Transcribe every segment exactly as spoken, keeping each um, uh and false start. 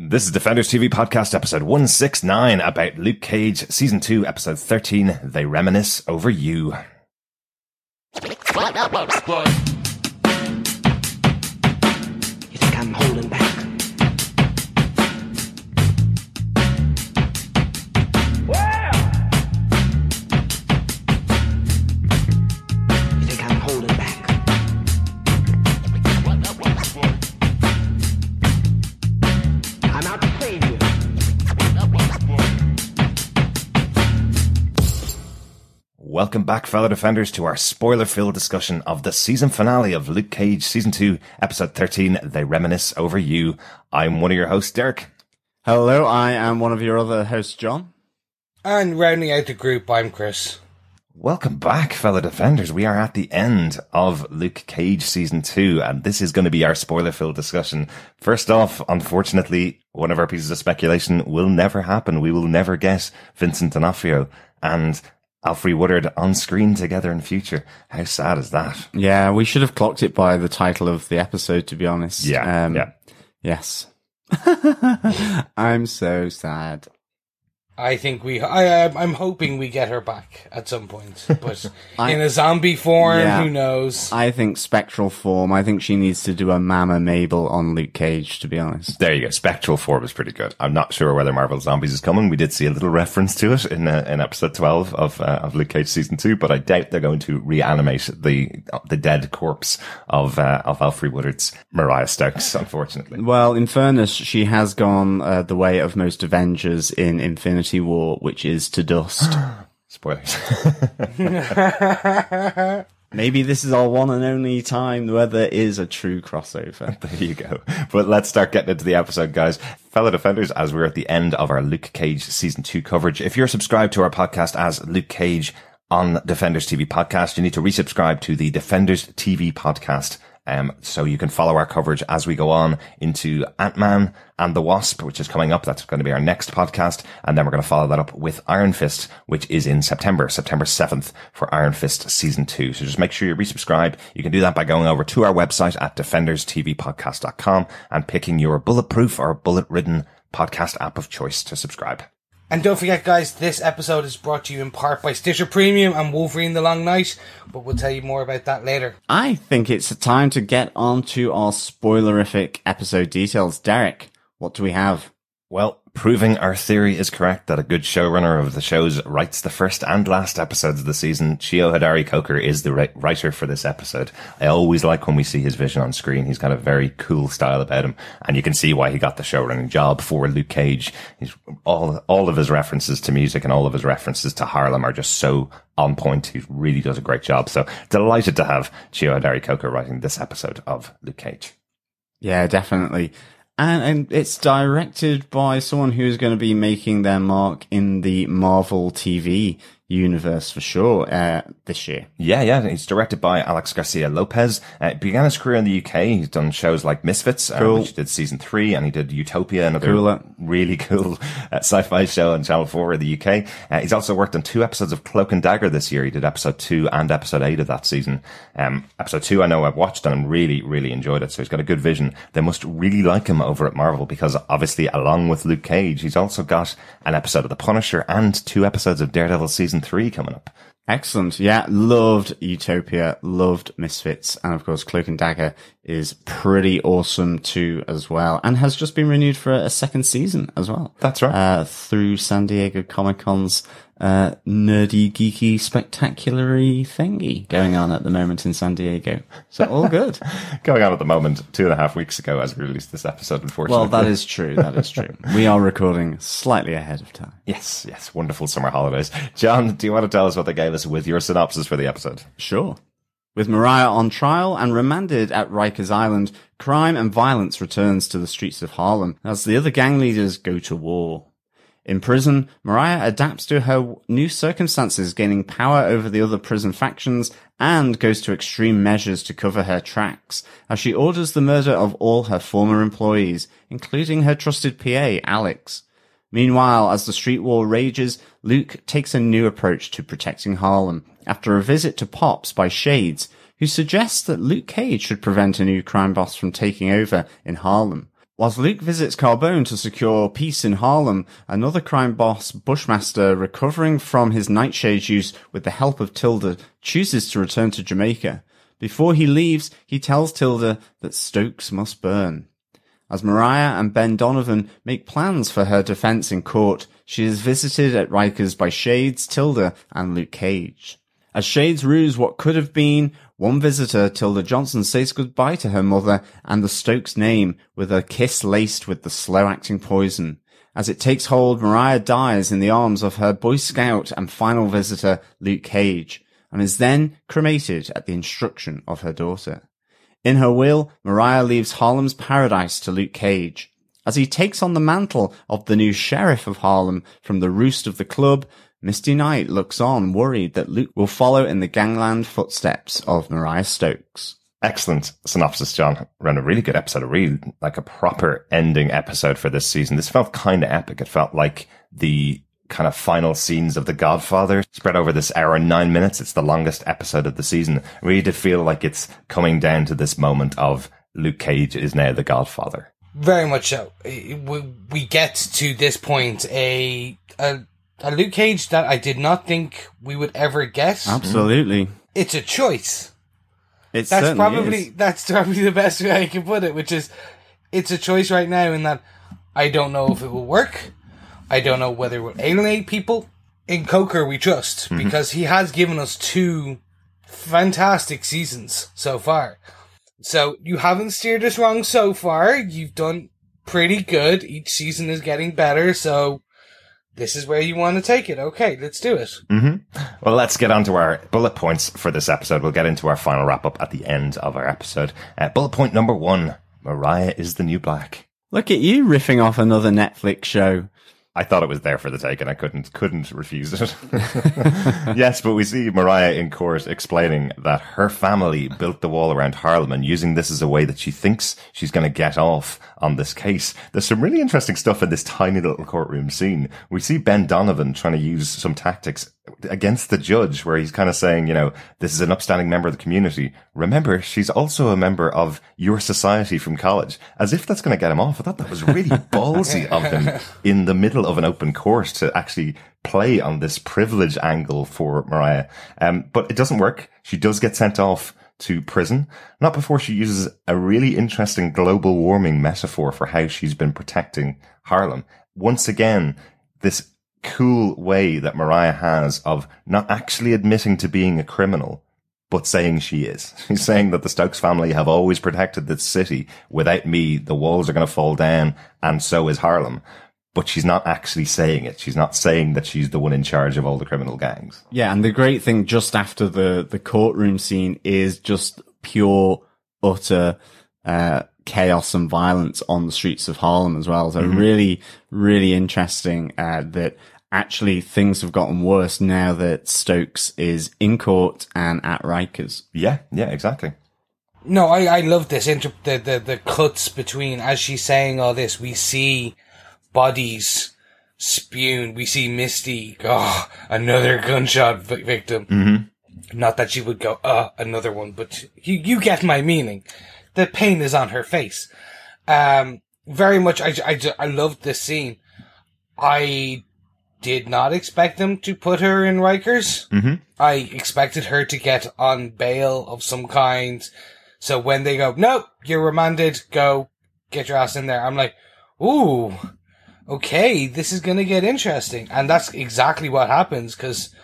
This is Defenders T V Podcast, episode one sixty-nine, about Luke Cage, season two, episode thirteen, They Reminisce Over You. You think I'm holding back? Welcome back, fellow Defenders, to our spoiler-filled discussion of the season finale of Luke Cage, Season two, Episode thirteen, They Reminisce Over You. I'm one of your hosts, Derek. Hello, I am one of your other hosts, John. And rounding out the group, I'm Chris. Welcome back, fellow Defenders. We are at the end of Luke Cage, Season two, and this is going to be our spoiler-filled discussion. First off, unfortunately, one of our pieces of speculation will never happen. We will never get Vincent D'Onofrio and Alfre Woodard on screen together in future. How sad is that? Yeah, we should have clocked it by the title of the episode, to be honest. Yeah, um, yeah. Yes. I'm so sad. I think we... I, I'm hoping we get her back at some point, but I, in a zombie form, yeah, who knows? I think spectral form. I think she needs to do a Mama Mabel on Luke Cage, to be honest. There you go. Spectral form is pretty good. I'm not sure whether Marvel Zombies is coming. We did see a little reference to it in uh, in episode twelve of uh, of Luke Cage Season two, but I doubt they're going to reanimate the the dead corpse of, uh, of Alfre Woodard's Mariah Stokes, unfortunately. Well, in fairness, she has gone uh, the way of most Avengers in Infinity War, which is to dust. Spoilers. Maybe this is our one and only time where there is a true crossover. There you go. But let's start getting into the episode, guys. Fellow Defenders, as we're at the end of our Luke Cage Season two coverage, if you're subscribed to our podcast as Luke Cage on Defenders T V Podcast, you need to resubscribe to the Defenders T V Podcast. Um, so you can follow our coverage as we go on into Ant-Man and the Wasp, which is coming up. That's going to be our next podcast. And then we're going to follow that up with Iron Fist, which is in September, September seventh for Iron Fist Season two. So just make sure you resubscribe. You can do that by going over to our website at defenders t v podcast dot com and picking your bulletproof or bullet-ridden podcast app of choice to subscribe. And don't forget, guys, this episode is brought to you in part by Stitcher Premium and Wolverine the Long Night, but we'll tell you more about that later. I think it's time to get on to our spoilerific episode details. Derek, what do we have? Well, proving our theory is correct that a good showrunner of the shows writes the first and last episodes of the season, Chio Hidari Coker is the writer for this episode. I always like when we see his vision on screen. He's got a very cool style about him, and you can see why he got the showrunning job for Luke Cage. He's all all of his references to music and all of his references to Harlem are just so on point. He really does a great job. So delighted to have Chio Hidari Coker writing this episode of Luke Cage. Yeah, definitely. And, and it's directed by someone who is going to be making their mark in the Marvel T V universe for sure uh, this year. Yeah, yeah. It's directed by Alex Garcia Lopez. Uh, began his career in the U K. He's done shows like Misfits, cool. uh, which did season three, and he did Utopia, another Cooler. really cool uh, sci-fi show on Channel four in the U K. Uh, he's also worked on two episodes of Cloak and Dagger this year. He did episode two and episode eight of that season. Um, episode two, I know I've watched and really, really enjoyed it. So he's got a good vision. They must really like him over at Marvel because obviously, along with Luke Cage, he's also got an episode of The Punisher and two episodes of Daredevil season three coming up. Excellent. Yeah, loved Utopia, loved Misfits, and of course Cloak and Dagger is pretty awesome too as well, and has just been renewed for a second season as well. That's right. Uh, through San Diego Comic-Con's uh, nerdy, geeky, spectaculary thingy going on at the moment in San Diego. So all good. Going on at the moment, two and a half weeks ago as we released this episode, unfortunately. Well, that is true. That is true. We are recording slightly ahead of time. Yes, yes. Wonderful summer holidays. John, do you want to tell us what they gave us with your synopsis for the episode? Sure. With Mariah on trial and remanded at Rikers Island, crime and violence returns to the streets of Harlem as the other gang leaders go to war. In prison, Mariah adapts to her new circumstances, gaining power over the other prison factions, and goes to extreme measures to cover her tracks, as she orders the murder of all her former employees, including her trusted P A, Alex. Meanwhile, as the street war rages, Luke takes a new approach to protecting Harlem, after a visit to Pops by Shades, who suggests that Luke Cage should prevent a new crime boss from taking over in Harlem. Whilst Luke visits Carbone to secure peace in Harlem, another crime boss, Bushmaster, recovering from his Nightshade use with the help of Tilda, chooses to return to Jamaica. Before he leaves, he tells Tilda that Stokes must burn. As Mariah and Ben Donovan make plans for her defense in court, she is visited at Rikers by Shades, Tilda, and Luke Cage. As Shades rues what could have been, one visitor, Tilda Johnson, says goodbye to her mother and the Stokes name with a kiss laced with the slow-acting poison. As it takes hold, Mariah dies in the arms of her Boy Scout and final visitor, Luke Cage, and is then cremated at the instruction of her daughter. In her will, Mariah leaves Harlem's Paradise to Luke Cage. As he takes on the mantle of the new sheriff of Harlem from the roost of the club, Misty Knight looks on, worried that Luke will follow in the gangland footsteps of Mariah Stokes. Excellent synopsis, John. Ran a really good episode. A really, like, a proper ending episode for this season. This felt kind of epic. It felt like the kind of final scenes of The Godfather spread over this hour and nine minutes. It's the longest episode of the season. It really did feel like it's coming down to this moment of Luke Cage is now the Godfather. Very much so. We get to this point, a... a A Luke Cage that I did not think we would ever get. Absolutely. It's a choice. It that's certainly probably is. That's probably the best way I can put it, which is it's a choice right now in that I don't know if it will work. I don't know whether it will alienate people. In Coker, we trust, mm-hmm. because he has given us two fantastic seasons so far. So you haven't steered us wrong so far. You've done pretty good. Each season is getting better, so... This is where you want to take it. Okay, let's do it. Mm-hmm. Well, let's get on to our bullet points for this episode. We'll get into our final wrap-up at the end of our episode. Uh, bullet point number one, Mariah is the new black. Look at you riffing off another Netflix show. I thought it was there for the take, and I couldn't couldn't refuse it. Yes, but we see Mariah in court explaining that her family built the wall around Harlem and using this as a way that she thinks she's going to get off on this case. There's some really interesting stuff in this tiny little courtroom scene. We see Ben Donovan trying to use some tactics against the judge where he's kind of saying, you know, this is an upstanding member of the community. Remember, she's also a member of your society from college. As if that's going to get him off. I thought that was really ballsy of him in the middle of an open course to actually play on this privilege angle for Mariah. Um, but it doesn't work. She does get sent off to prison, not before she uses a really interesting global warming metaphor for how she's been protecting Harlem. Once again, this cool way that Mariah has of not actually admitting to being a criminal, but saying she is. She's saying that the Stokes family have always protected this city. Without me, the walls are going to fall down, and so is Harlem. But she's not actually saying it. She's not saying that she's the one in charge of all the criminal gangs. Yeah, and the great thing just after the, the courtroom scene is just pure, utter uh, chaos and violence on the streets of Harlem as well. So mm-hmm. really, really interesting uh, that actually things have gotten worse now that Stokes is in court and at Rikers. Yeah, yeah, exactly. No, I, I love this, inter- the, the, the cuts between, as she's saying all this, we see... bodies spewed. We see Misty, oh, another gunshot v- victim. Mm-hmm. Not that she would go, uh, another one, but you, you get my meaning. The pain is on her face. Um, very much, I, I, I loved this scene. I did not expect them to put her in Rikers. Mm-hmm. I expected her to get on bail of some kind. So when they go, nope, you're remanded, go get your ass in there. I'm like, ooh, okay, this is going to get interesting. And that's exactly what happens, because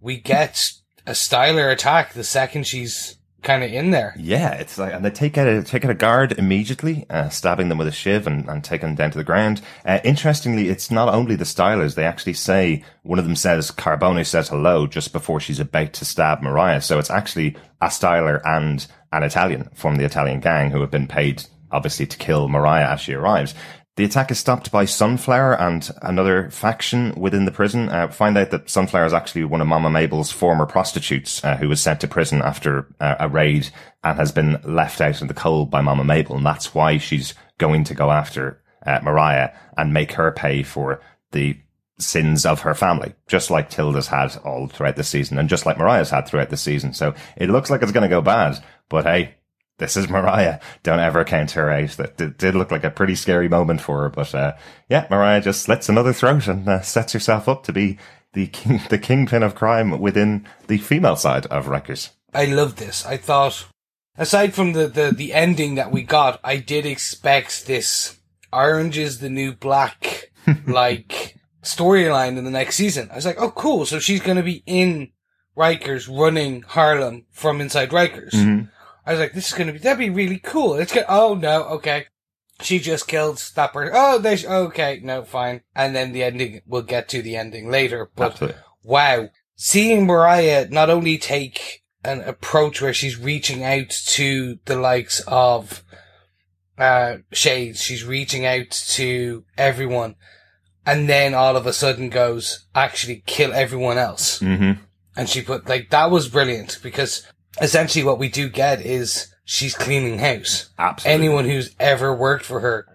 we get a Styler attack the second she's kind of in there. Yeah, it's like, and they take out a, take out a guard immediately, uh, stabbing them with a shiv and, and taking them down to the ground. Uh, interestingly, it's not only the Stylers. They actually say, one of them says, Carbone says hello just before she's about to stab Mariah. So it's actually a Styler and an Italian from the Italian gang who have been paid, obviously, to kill Mariah as she arrives. The attack is stopped by Sunflower and another faction within the prison. Uh, find out that Sunflower is actually one of Mama Mabel's former prostitutes uh, who was sent to prison after uh, a raid and has been left out in the cold by Mama Mabel. And that's why she's going to go after uh, Mariah and make her pay for the sins of her family, just like Tilda's had all throughout the season and just like Mariah's had throughout the season. So it looks like it's going to go bad, but hey, this is Mariah. Don't ever count her out. That did, did look like a pretty scary moment for her. But uh, yeah, Mariah just slits another throat and uh, sets herself up to be the king, the kingpin of crime within the female side of Rikers. I love this. I thought, aside from the, the, the ending that we got, I did expect this orange is the new black, like, storyline in the next season. I was like, oh, cool. So she's going to be in Rikers running Harlem from inside Rikers. Mm-hmm. I was like, this is going to be, that'd be really cool. It's good. Oh, no. Okay. She just killed that person. Oh, they, sh- okay. No, fine. And then the ending, we'll get to the ending later. But Absolutely. Wow. Seeing Mariah not only take an approach where she's reaching out to the likes of, uh, Shades, she's reaching out to everyone. And then all of a sudden goes, actually kill everyone else. Mm-hmm. And she put, like, that was brilliant because, essentially, what we do get is she's cleaning house. Absolutely. Anyone who's ever worked for her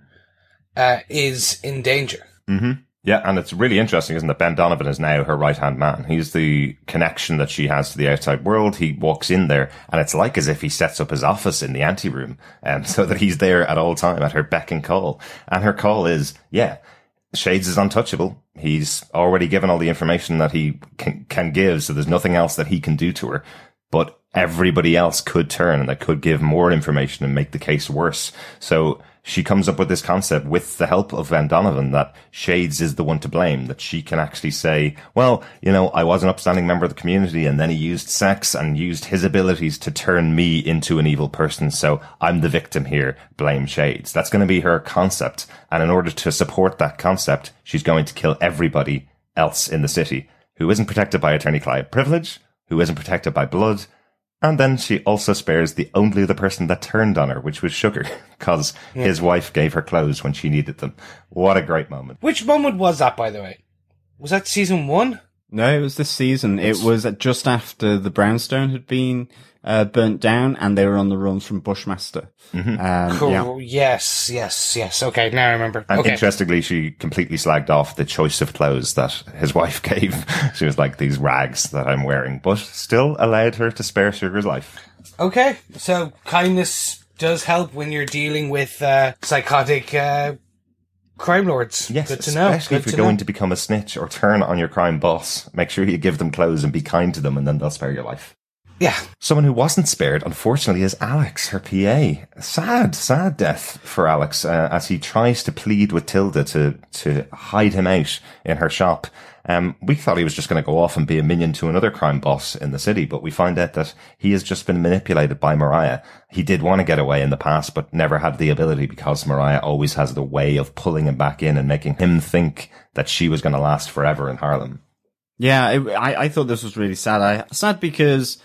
uh, is in danger. Mm-hmm. Yeah, and it's really interesting, isn't it? Ben Donovan is now her right-hand man. He's the connection that she has to the outside world. He walks in there, and it's like as if he sets up his office in the anteroom, um, so that he's there at all time, at her beck and call. And her call is, yeah, Shades is untouchable. He's already given all the information that he can, can give, so there's nothing else that he can do to her. But everybody else could turn and that could give more information and make the case worse. So she comes up with this concept with the help of Ben Donovan that Shades is the one to blame, that she can actually say, well, you know, I was an upstanding member of the community and then he used sex and used his abilities to turn me into an evil person. So I'm the victim here. Blame Shades. That's going to be her concept. And in order to support that concept, she's going to kill everybody else in the city who isn't protected by attorney-client privilege, who isn't protected by blood. And then she also spares the only other person that turned on her, which was Sugar, because yeah. his wife gave her clothes when she needed them. What a great moment. Which moment was that, by the way? Was that season one? No, it was this season. It's... It was just after the brownstone had been uh, burnt down and they were on the run from Bushmaster. Mm-hmm. Um, cool. Yeah. Yes, yes, yes. Okay, now I remember. And okay. Interestingly, she completely slagged off the choice of clothes that his wife gave. She was like, these rags that I'm wearing, but still allowed her to spare Sugar's life. Okay, so kindness does help when you're dealing with uh, psychotic uh crime lords. Yes, good to know. Especially good if you're to going know. to become a snitch or turn on your crime boss, make sure you give them clothes and be kind to them and then they'll spare your life. Yeah. Someone who wasn't spared, unfortunately, is Alex, her P A. Sad, sad death for Alex uh, as he tries to plead with Tilda to, to hide him out in her shop. Um, we thought he was just going to go off and be a minion to another crime boss in the city, but we find out that he has just been manipulated by Mariah. He did want to get away in the past, but never had the ability because Mariah always has the way of pulling him back in and making him think that she was going to last forever in Harlem. Yeah, it, I, I thought this was really sad. I, sad because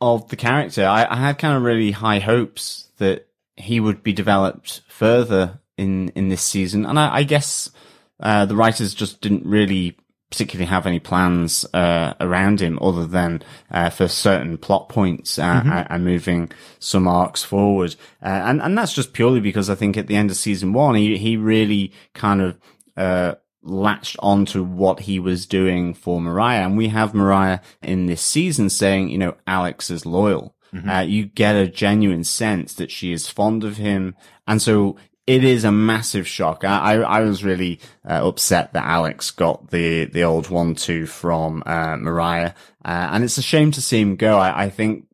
of the character. I, I had kind of really high hopes that he would be developed further in, in this season, and I, I guess... Uh, the writers just didn't really particularly have any plans uh, around him other than uh, for certain plot points uh, mm-hmm. and moving some arcs forward. Uh, and, and that's just purely because I think at the end of season one, he, he really kind of uh, latched onto what he was doing for Mariah. And we have Mariah in this season saying, you know, Alex is loyal. Mm-hmm. Uh, you get a genuine sense that she is fond of him. And so... It is a massive shock. I, I, I was really uh, upset that Alex got the, the old one two from uh, Mariah. Uh, and it's a shame to see him go. I, I think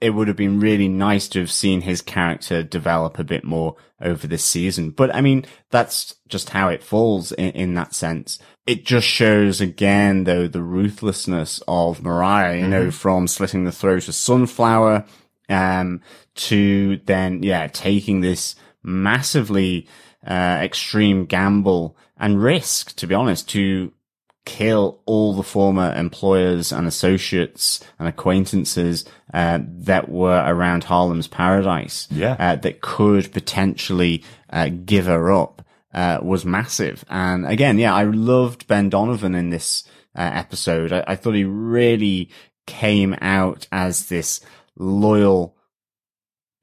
it would have been really nice to have seen his character develop a bit more over this season. But, I mean, that's just how it falls in, in that sense. It just shows, again, though, the ruthlessness of Mariah, you mm-hmm. know, from slitting the throat of Sunflower um, to then, yeah, taking this... massively uh, extreme gamble and risk, to be honest, to kill all the former employers and associates and acquaintances uh, that were around Harlem's Paradise yeah. uh, that could potentially uh, give her up uh, was massive. And again, yeah, I loved Ben Donovan in this uh, episode. I-, I thought he really came out as this loyal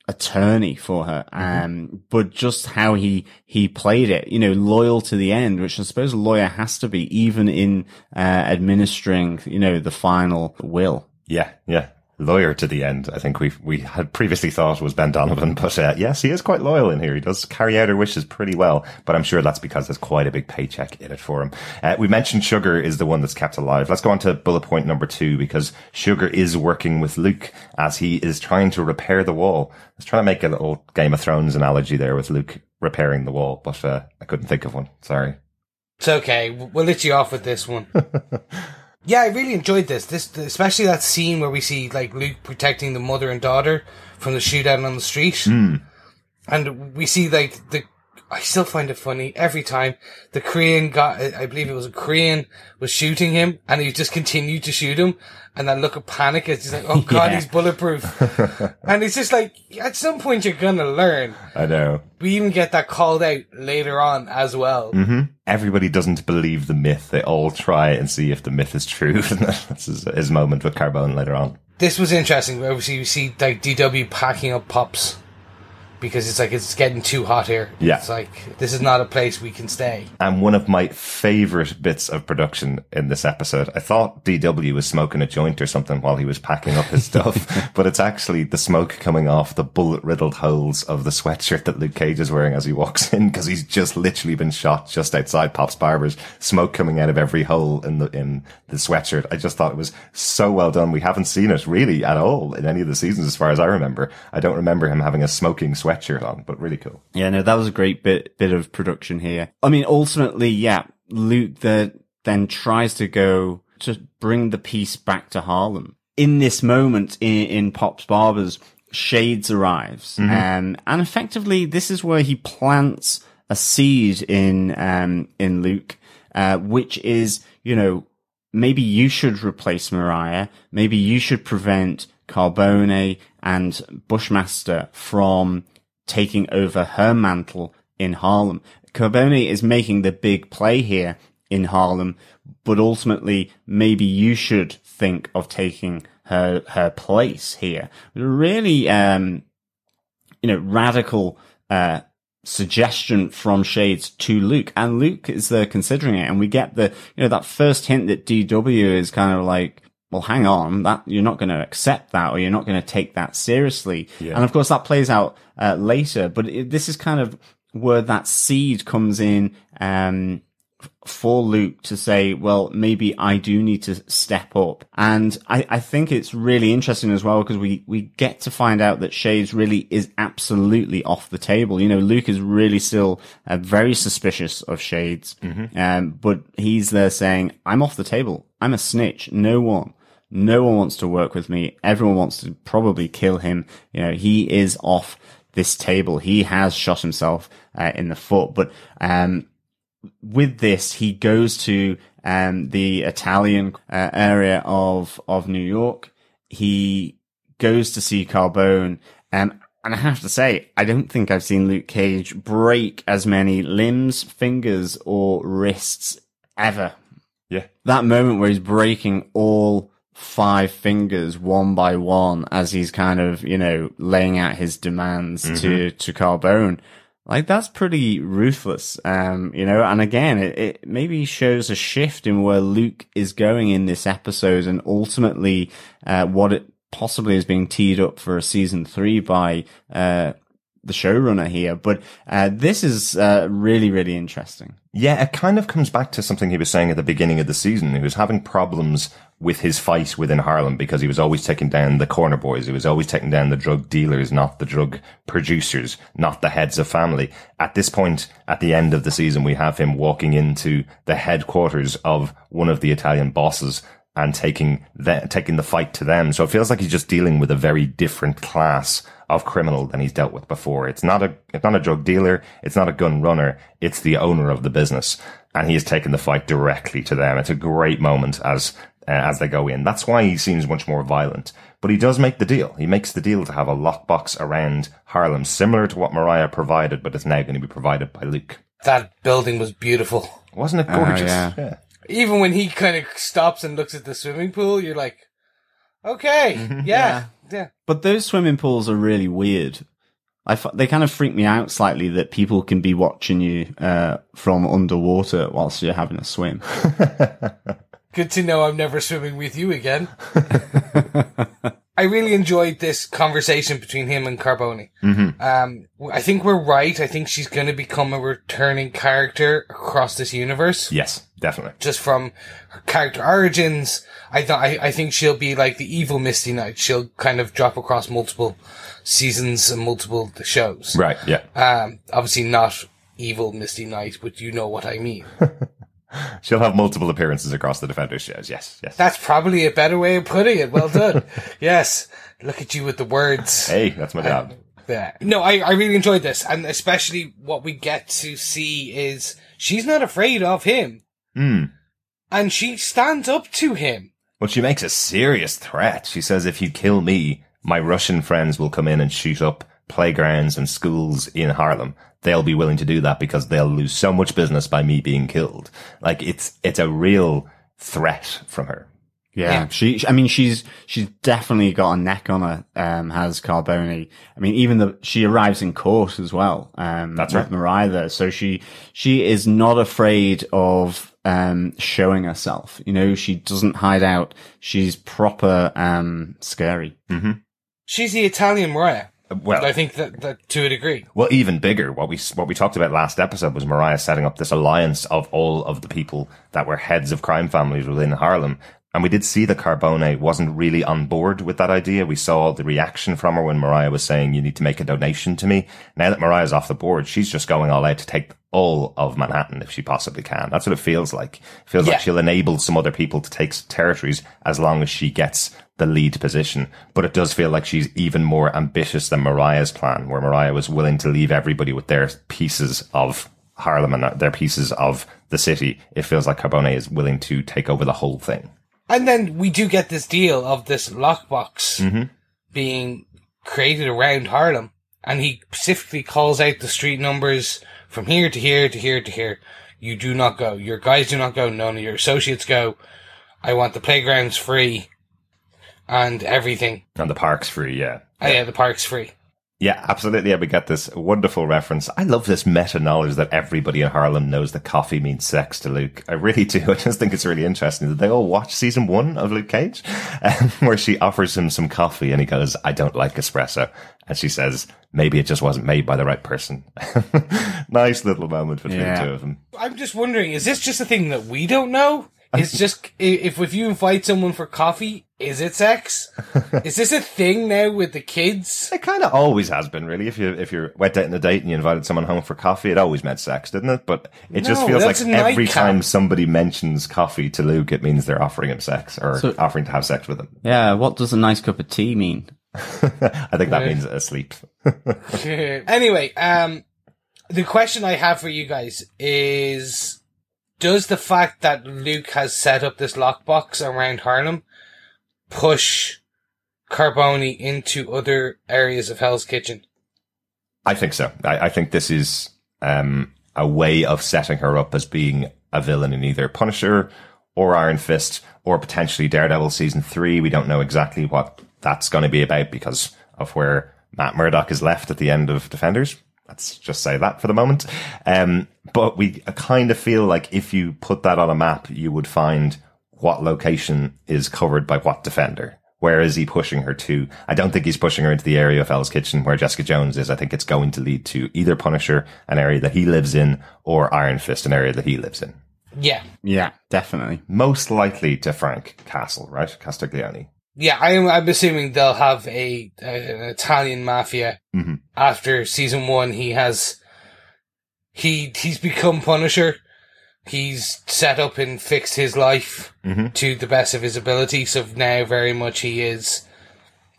attorney for her, um but just how he he played it, you know, loyal to the end, which I suppose a lawyer has to be, even in uh administering, you know, the final will. Yeah yeah lawyer to the end, I think we we had previously thought was Ben Donovan, but uh, yes, he is quite loyal in here. He does carry out her wishes pretty well, but I'm sure that's because there's quite a big paycheck in it for him. Uh, we mentioned Sugar is the one that's kept alive. Let's go on to bullet point number two, because Sugar is working with Luke as he is trying to repair the wall. I was trying to make a little Game of Thrones analogy there with Luke repairing the wall, but uh, I couldn't think of one. Sorry. It's okay. We'll let you off with this one. Yeah, I really enjoyed this. This, especially that scene where we see like Luke protecting the mother and daughter from the shootout on the street, mm. and we see like the. I still find it funny every time the Korean guy, I believe it was a Korean, was shooting him, and he just continued to shoot him, and that look of panic is just like, oh god, yeah. He's bulletproof, and it's just like at some point you're gonna learn. I know. We even get that called out later on as well. Mm-hmm. Everybody doesn't believe the myth; they all try and see if the myth is true. And that's his, his moment with Carbone later on. This was interesting. Obviously, you see like D W packing up Pops. Because it's like, it's getting too hot here. Yeah. It's like, this is not a place we can stay. And one of my favorite bits of production in this episode, I thought D W was smoking a joint or something while he was packing up his stuff, but it's actually the smoke coming off the bullet-riddled holes of the sweatshirt that Luke Cage is wearing as he walks in, because he's just literally been shot just outside Pop's Barbers. Smoke coming out of every hole in the in the sweatshirt. I just thought it was so well done. We haven't seen it really at all in any of the seasons as far as I remember. I don't remember him having a smoking sweatshirt. Sweatshirt on, but really cool. Yeah, no, that was a great bit bit of production here. I mean, ultimately, yeah, Luke the, then tries to go to bring the peace back to Harlem. In this moment, in, in Pop's Barbers, Shades arrives, mm-hmm. um, and effectively, this is where he plants a seed in um, in Luke, uh, which is, you know, maybe you should replace Mariah, maybe you should prevent Carbone and Bushmaster from taking over her mantle in Harlem. Carbone is making the big play here in Harlem, but ultimately maybe you should think of taking her her place here. Really, um, you know, radical uh, suggestion from Shades to Luke, and Luke is there considering it, and we get the you know that first hint that D W is kind of like, well, hang on, that you're not going to accept that, or you're not going to take that seriously. Yeah. And of course, that plays out uh, later. But it, this is kind of where that seed comes in um, for Luke to say, well, maybe I do need to step up. And I, I think it's really interesting as well, because we, we get to find out that Shades really is absolutely off the table. You know, Luke is really still uh, very suspicious of Shades. Mm-hmm. Um, but he's there saying, I'm off the table. I'm a snitch. No one. No one wants to work with me. Everyone wants to probably kill him. You know, he is off this table. He has shot himself uh, in the foot. But um, with this, he goes to um, the Italian uh, area of of New York. He goes to see Carbone. Um, and I have to say, I don't think I've seen Luke Cage break as many limbs, fingers, or wrists ever. Yeah. That moment where he's breaking all five fingers one by one as he's kind of, you know, laying out his demands mm-hmm. to, to Carbone. Like, that's pretty ruthless, um, you know, and again, it, it maybe shows a shift in where Luke is going in this episode, and ultimately uh, what it possibly is being teed up for a season three by uh, the showrunner here. But uh, this is uh, really, really interesting. Yeah, it kind of comes back to something he was saying at the beginning of the season. He was having problems with his fight within Harlem because he was always taking down the corner boys. He was always taking down the drug dealers, not the drug producers, not the heads of family. At this point, at the end of the season, we have him walking into the headquarters of one of the Italian bosses and taking the, taking the fight to them. So it feels like he's just dealing with a very different class of criminal than he's dealt with before. It's not a, it's not a drug dealer. It's not a gun runner. It's the owner of the business. And he has taken the fight directly to them. It's a great moment as Uh, as they go in. That's why he seems much more violent. But he does make the deal. He makes the deal to have a lockbox around Harlem, similar to what Mariah provided, but it's now going to be provided by Luke. That building was beautiful. Wasn't it gorgeous? Oh, yeah. Yeah. Even when he kind of stops and looks at the swimming pool, you're like, okay, yeah, yeah. yeah. But those swimming pools are really weird. I f- they kind of freak me out slightly that people can be watching you uh, from underwater whilst you're having a swim. Good to know I'm never swimming with you again. I really enjoyed this conversation between him and Carbone. Mm-hmm. Um, I think we're right. I think she's going to become a returning character across this universe. Yes, definitely. Just from her character origins, I thought I, I think she'll be like the evil Misty Knight. She'll kind of drop across multiple seasons and multiple shows. Right. Yeah. Um, obviously not evil Misty Knight, but you know what I mean. She'll have multiple appearances across the Defenders shows. Yes, yes. That's probably a better way of putting it. Well done. Yes. Look at you with the words. Hey, that's my job. Yeah. No, I, I really enjoyed this. And especially what we get to see is she's not afraid of him. Mm. And she stands up to him. Well, she makes a serious threat. She says, if you kill me, my Russian friends will come in and shoot up playgrounds and schools in Harlem. They'll be willing to do that because they'll lose so much business by me being killed. Like, it's, it's a real threat from her. Yeah. yeah. She, I mean, she's, she's definitely got a neck on her, um, has Carbone. I mean, even the, she arrives in court as well, um, That's with right. Mariah there. So she, she is not afraid of, um, showing herself. You know, she doesn't hide out. She's proper, um, scary. Mm-hmm. She's the Italian Mariah. Well, I think that, that to a degree. Well, even bigger, what we what we talked about last episode was Mariah setting up this alliance of all of the people that were heads of crime families within Harlem. And we did see that Carbone wasn't really on board with that idea. We saw the reaction from her when Mariah was saying, you need to make a donation to me. Now that Mariah's off the board, she's just going all out to take all of Manhattan if she possibly can. That's what it feels like. It feels yeah. like she'll enable some other people to take territories as long as she gets the lead position. But it does feel like she's even more ambitious than Mariah's plan, where Mariah was willing to leave everybody with their pieces of Harlem and their pieces of the city. It feels like Carbone is willing to take over the whole thing. And then we do get this deal of this lockbox mm-hmm. being created around Harlem. And he specifically calls out the street numbers from here to here to here to here. You do not go. Your guys do not go. None of your associates go. I want the playgrounds free and everything. And the park's free, yeah. Oh, yeah, the park's free. Yeah, absolutely. Yeah, we get this wonderful reference. I love this meta knowledge that everybody in Harlem knows that coffee means sex to Luke. I really do. I just think it's really interesting that they all watch season one of Luke Cage, um, where she offers him some coffee and he goes, I don't like espresso. And she says, maybe it just wasn't made by the right person. Nice little moment between yeah. the two of them. I'm just wondering, is this just a thing that we don't know? It's just, if, if you invite someone for coffee, is it sex? Is this a thing now with the kids? It kind of always has been, really. If you, if you went out on a date and you invited someone home for coffee, it always meant sex, didn't it? But it no, just feels like every time camp. somebody mentions coffee to Luke, it means they're offering him sex or so, offering to have sex with him. Yeah, what does a nice cup of tea mean? I think that means asleep. Anyway, um, the question I have for you guys is... does the fact that Luke has set up this lockbox around Harlem push Carbone into other areas of Hell's Kitchen? I think so. I, I think this is um, a way of setting her up as being a villain in either Punisher or Iron Fist or potentially Daredevil Season three. We don't know exactly what that's going to be about because of where Matt Murdock is left at the end of Defenders. Let's just say that for the moment. Um, but we kind of feel like if you put that on a map, you would find what location is covered by what defender. Where is he pushing her to? I don't think he's pushing her into the area of Hell's Kitchen where Jessica Jones is. I think it's going to lead to either Punisher, an area that he lives in, or Iron Fist, an area that he lives in. Yeah. Yeah, definitely. Most likely to Frank Castle, right? Castiglione. Yeah, I'm, I'm assuming they'll have a, a an Italian mafia. Mm-hmm. After season one, he has he he's become Punisher. He's set up and fixed his life mm-hmm. to the best of his ability. So now, very much, he is.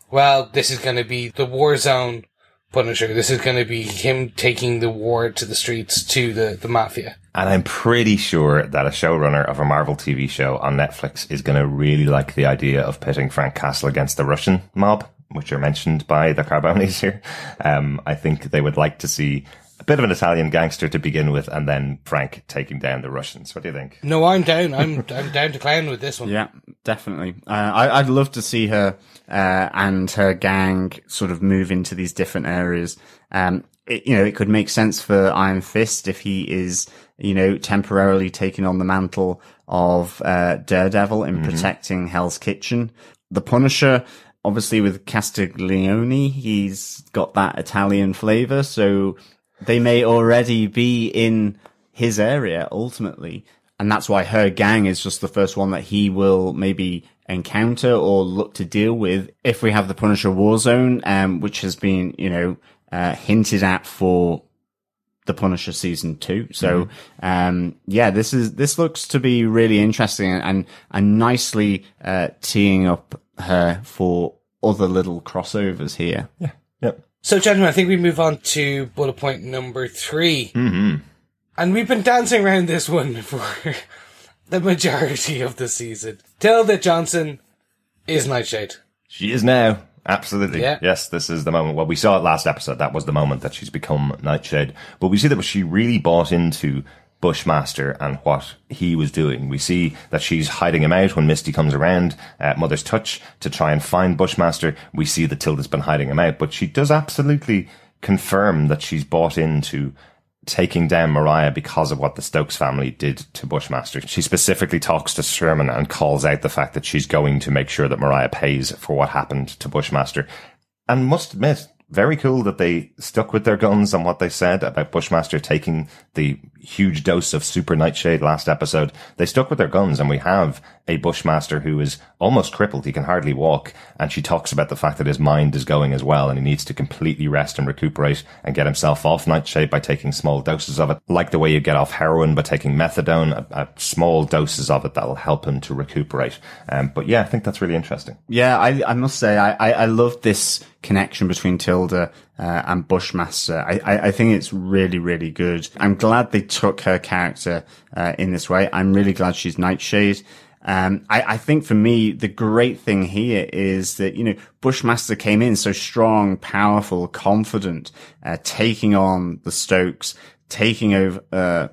Well, this is going to be the war zone Punisher. This is going to be him taking the war to the streets to the the mafia. And I'm pretty sure that a showrunner of a Marvel T V show on Netflix is going to really like the idea of pitting Frank Castle against the Russian mob, which are mentioned by the Carbones here. Um, I think they would like to see a bit of an Italian gangster to begin with, and then Frank taking down the Russians. What do you think? No, I'm down. I'm I'm down to clown with this one. Yeah, definitely. Uh, I, I'd love to see her uh, and her gang sort of move into these different areas. Um, it, you know, it could make sense for Iron Fist if he is... you know, temporarily taking on the mantle of uh, Daredevil in mm-hmm. protecting Hell's Kitchen. The Punisher, obviously with Castiglione, he's got that Italian flavor, so they may already be in his area ultimately. And that's why her gang is just the first one that he will maybe encounter or look to deal with. If we have the Punisher Warzone, um, which has been, you know, uh, hinted at for the Punisher season two. So, mm-hmm. um, yeah, this is, this looks to be really interesting and, and nicely, uh, teeing up her for other little crossovers here. Yeah. Yep. So, gentlemen, I think we move on to bullet point number three. Mm-hmm. And we've been dancing around this one for the majority of the season. Tilda Johnson is Nightshade. She is now. Absolutely. Yeah. Yes, this is the moment. Well, we saw it last episode. That was the moment that she's become Nightshade. But we see that she really bought into Bushmaster and what he was doing. We see that she's hiding him out when Misty comes around at Mother's Touch to try and find Bushmaster. We see that Tilda's been hiding him out, but she does absolutely confirm that she's bought into taking down Mariah because of what the Stokes family did to Bushmaster. She specifically talks to Sherman and calls out the fact that she's going to make sure that Mariah pays for what happened to Bushmaster. And must admit, very cool that they stuck with their guns on what they said about Bushmaster taking the huge dose of Super Nightshade last episode. They stuck with their guns, and we have a Bushmaster who is almost crippled. He can hardly walk, and she talks about the fact that his mind is going as well, and he needs to completely rest and recuperate and get himself off Nightshade by taking small doses of it, like the way you get off heroin by taking methadone, a, a small doses of it that'll help him to recuperate. Um, but yeah, I think that's really interesting. Yeah, I, I must say, I, I, I love this connection between Tilda uh, and Bushmaster. I, I, I think it's really, really good. I'm glad they took her character uh, in this way. I'm really glad she's Nightshade. Um, I, I think for me, the great thing here is that, you know, Bushmaster came in so strong, powerful, confident, uh, taking on the Stokes, taking over uh,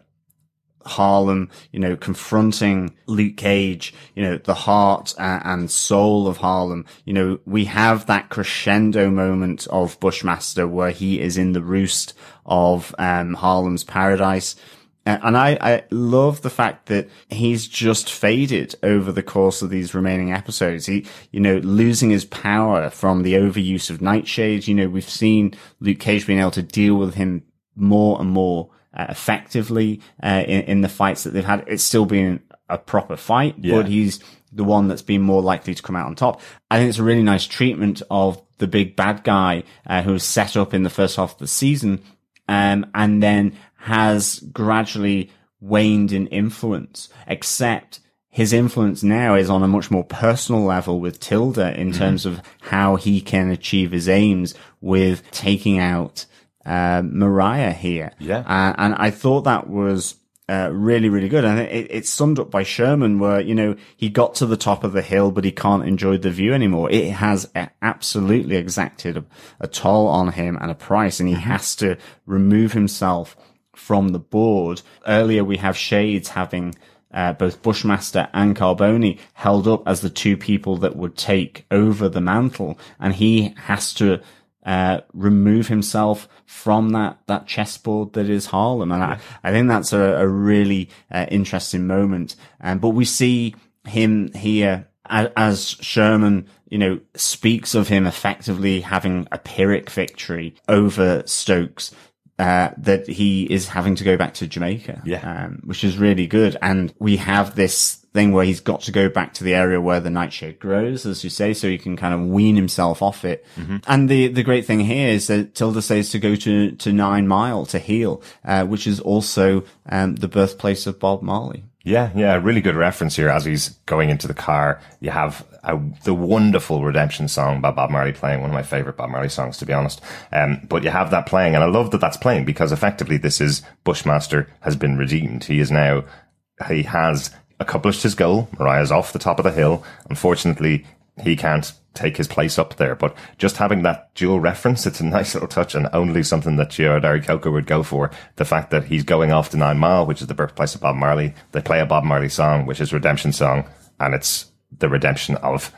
Harlem, you know, confronting Luke Cage, you know, the heart uh, and soul of Harlem. You know, we have that crescendo moment of Bushmaster where he is in the roost of um, Harlem's Paradise. And I, I love the fact that he's just faded over the course of these remaining episodes. He, you know, losing his power from the overuse of Nightshade. You know, we've seen Luke Cage being able to deal with him more and more uh, effectively uh, in, in the fights that they've had. It's still been a proper fight, yeah. But he's the one that's been more likely to come out on top. I think it's a really nice treatment of the big bad guy uh, who was set up in the first half of the season um, and then has gradually waned in influence, except his influence now is on a much more personal level with Tilda in mm. terms of how he can achieve his aims with taking out uh, Mariah here. Yeah. Uh, and I thought that was uh, really, really good. And it, it's summed up by Sherman where, you know, he got to the top of the hill, but he can't enjoy the view anymore. It has absolutely exacted a, a toll on him and a price, and he has to remove himself from the board. Earlier, we have Shades having uh, both Bushmaster and Carbone held up as the two people that would take over the mantle, and he has to uh, remove himself from that that chessboard that is Harlem. And I, I think that's a, a really uh, interesting moment. Um, but we see him here as, as Sherman, you know, speaks of him effectively having a Pyrrhic victory over Stokes. Uh, that he is having to go back to Jamaica, yeah. um, which is really good. And we have this thing where he's got to go back to the area where the Nightshade grows, as you say, so he can kind of wean himself off it. Mm-hmm. And the, the great thing here is that Tilda says to go to, to Nine Mile to heal, uh, which is also um, the birthplace of Bob Marley. Yeah, yeah, really good reference here. As he's going into the car, you have a, the wonderful Redemption song by Bob Marley playing, one of my favourite Bob Marley songs, to be honest. Um, but you have that playing, and I love that that's playing because effectively this is Bushmaster has been redeemed. He is now, he has accomplished his goal. Mariah's off the top of the hill. Unfortunately, he can't take his place up there, but just having that dual reference, it's a nice little touch and only something that Gio Darikoko would go for. The fact that he's going off to Nine Mile, which is the birthplace of Bob Marley, they play a Bob Marley song, which is Redemption song, and it's the redemption of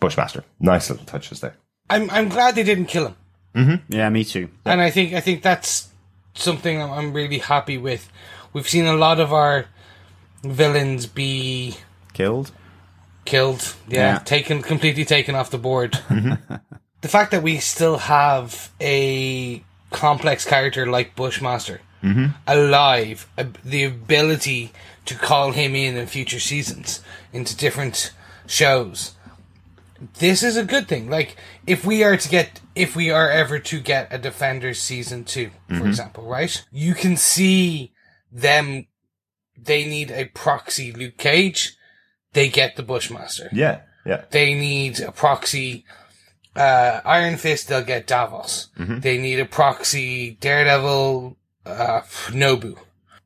Bushmaster. Nice little touches there. I'm I'm glad they didn't kill him. Mm-hmm. Yeah, me too. And I think I think that's something I'm really happy with. We've seen a lot of our villains be killed. killed. Yeah, yeah. Taken, completely taken off the board. The fact that we still have a complex character like Bushmaster mm-hmm. alive, uh, the ability to call him in in future seasons into different shows. This is a good thing. Like, if we are to get, if we are ever to get a Defenders season two, for mm-hmm. example, right? You can see them, they need a proxy Luke Cage, they get the Bushmaster. Yeah, yeah. They need a proxy uh, Iron Fist, they'll get Davos. Mm-hmm. They need a proxy Daredevil, uh, Nobu.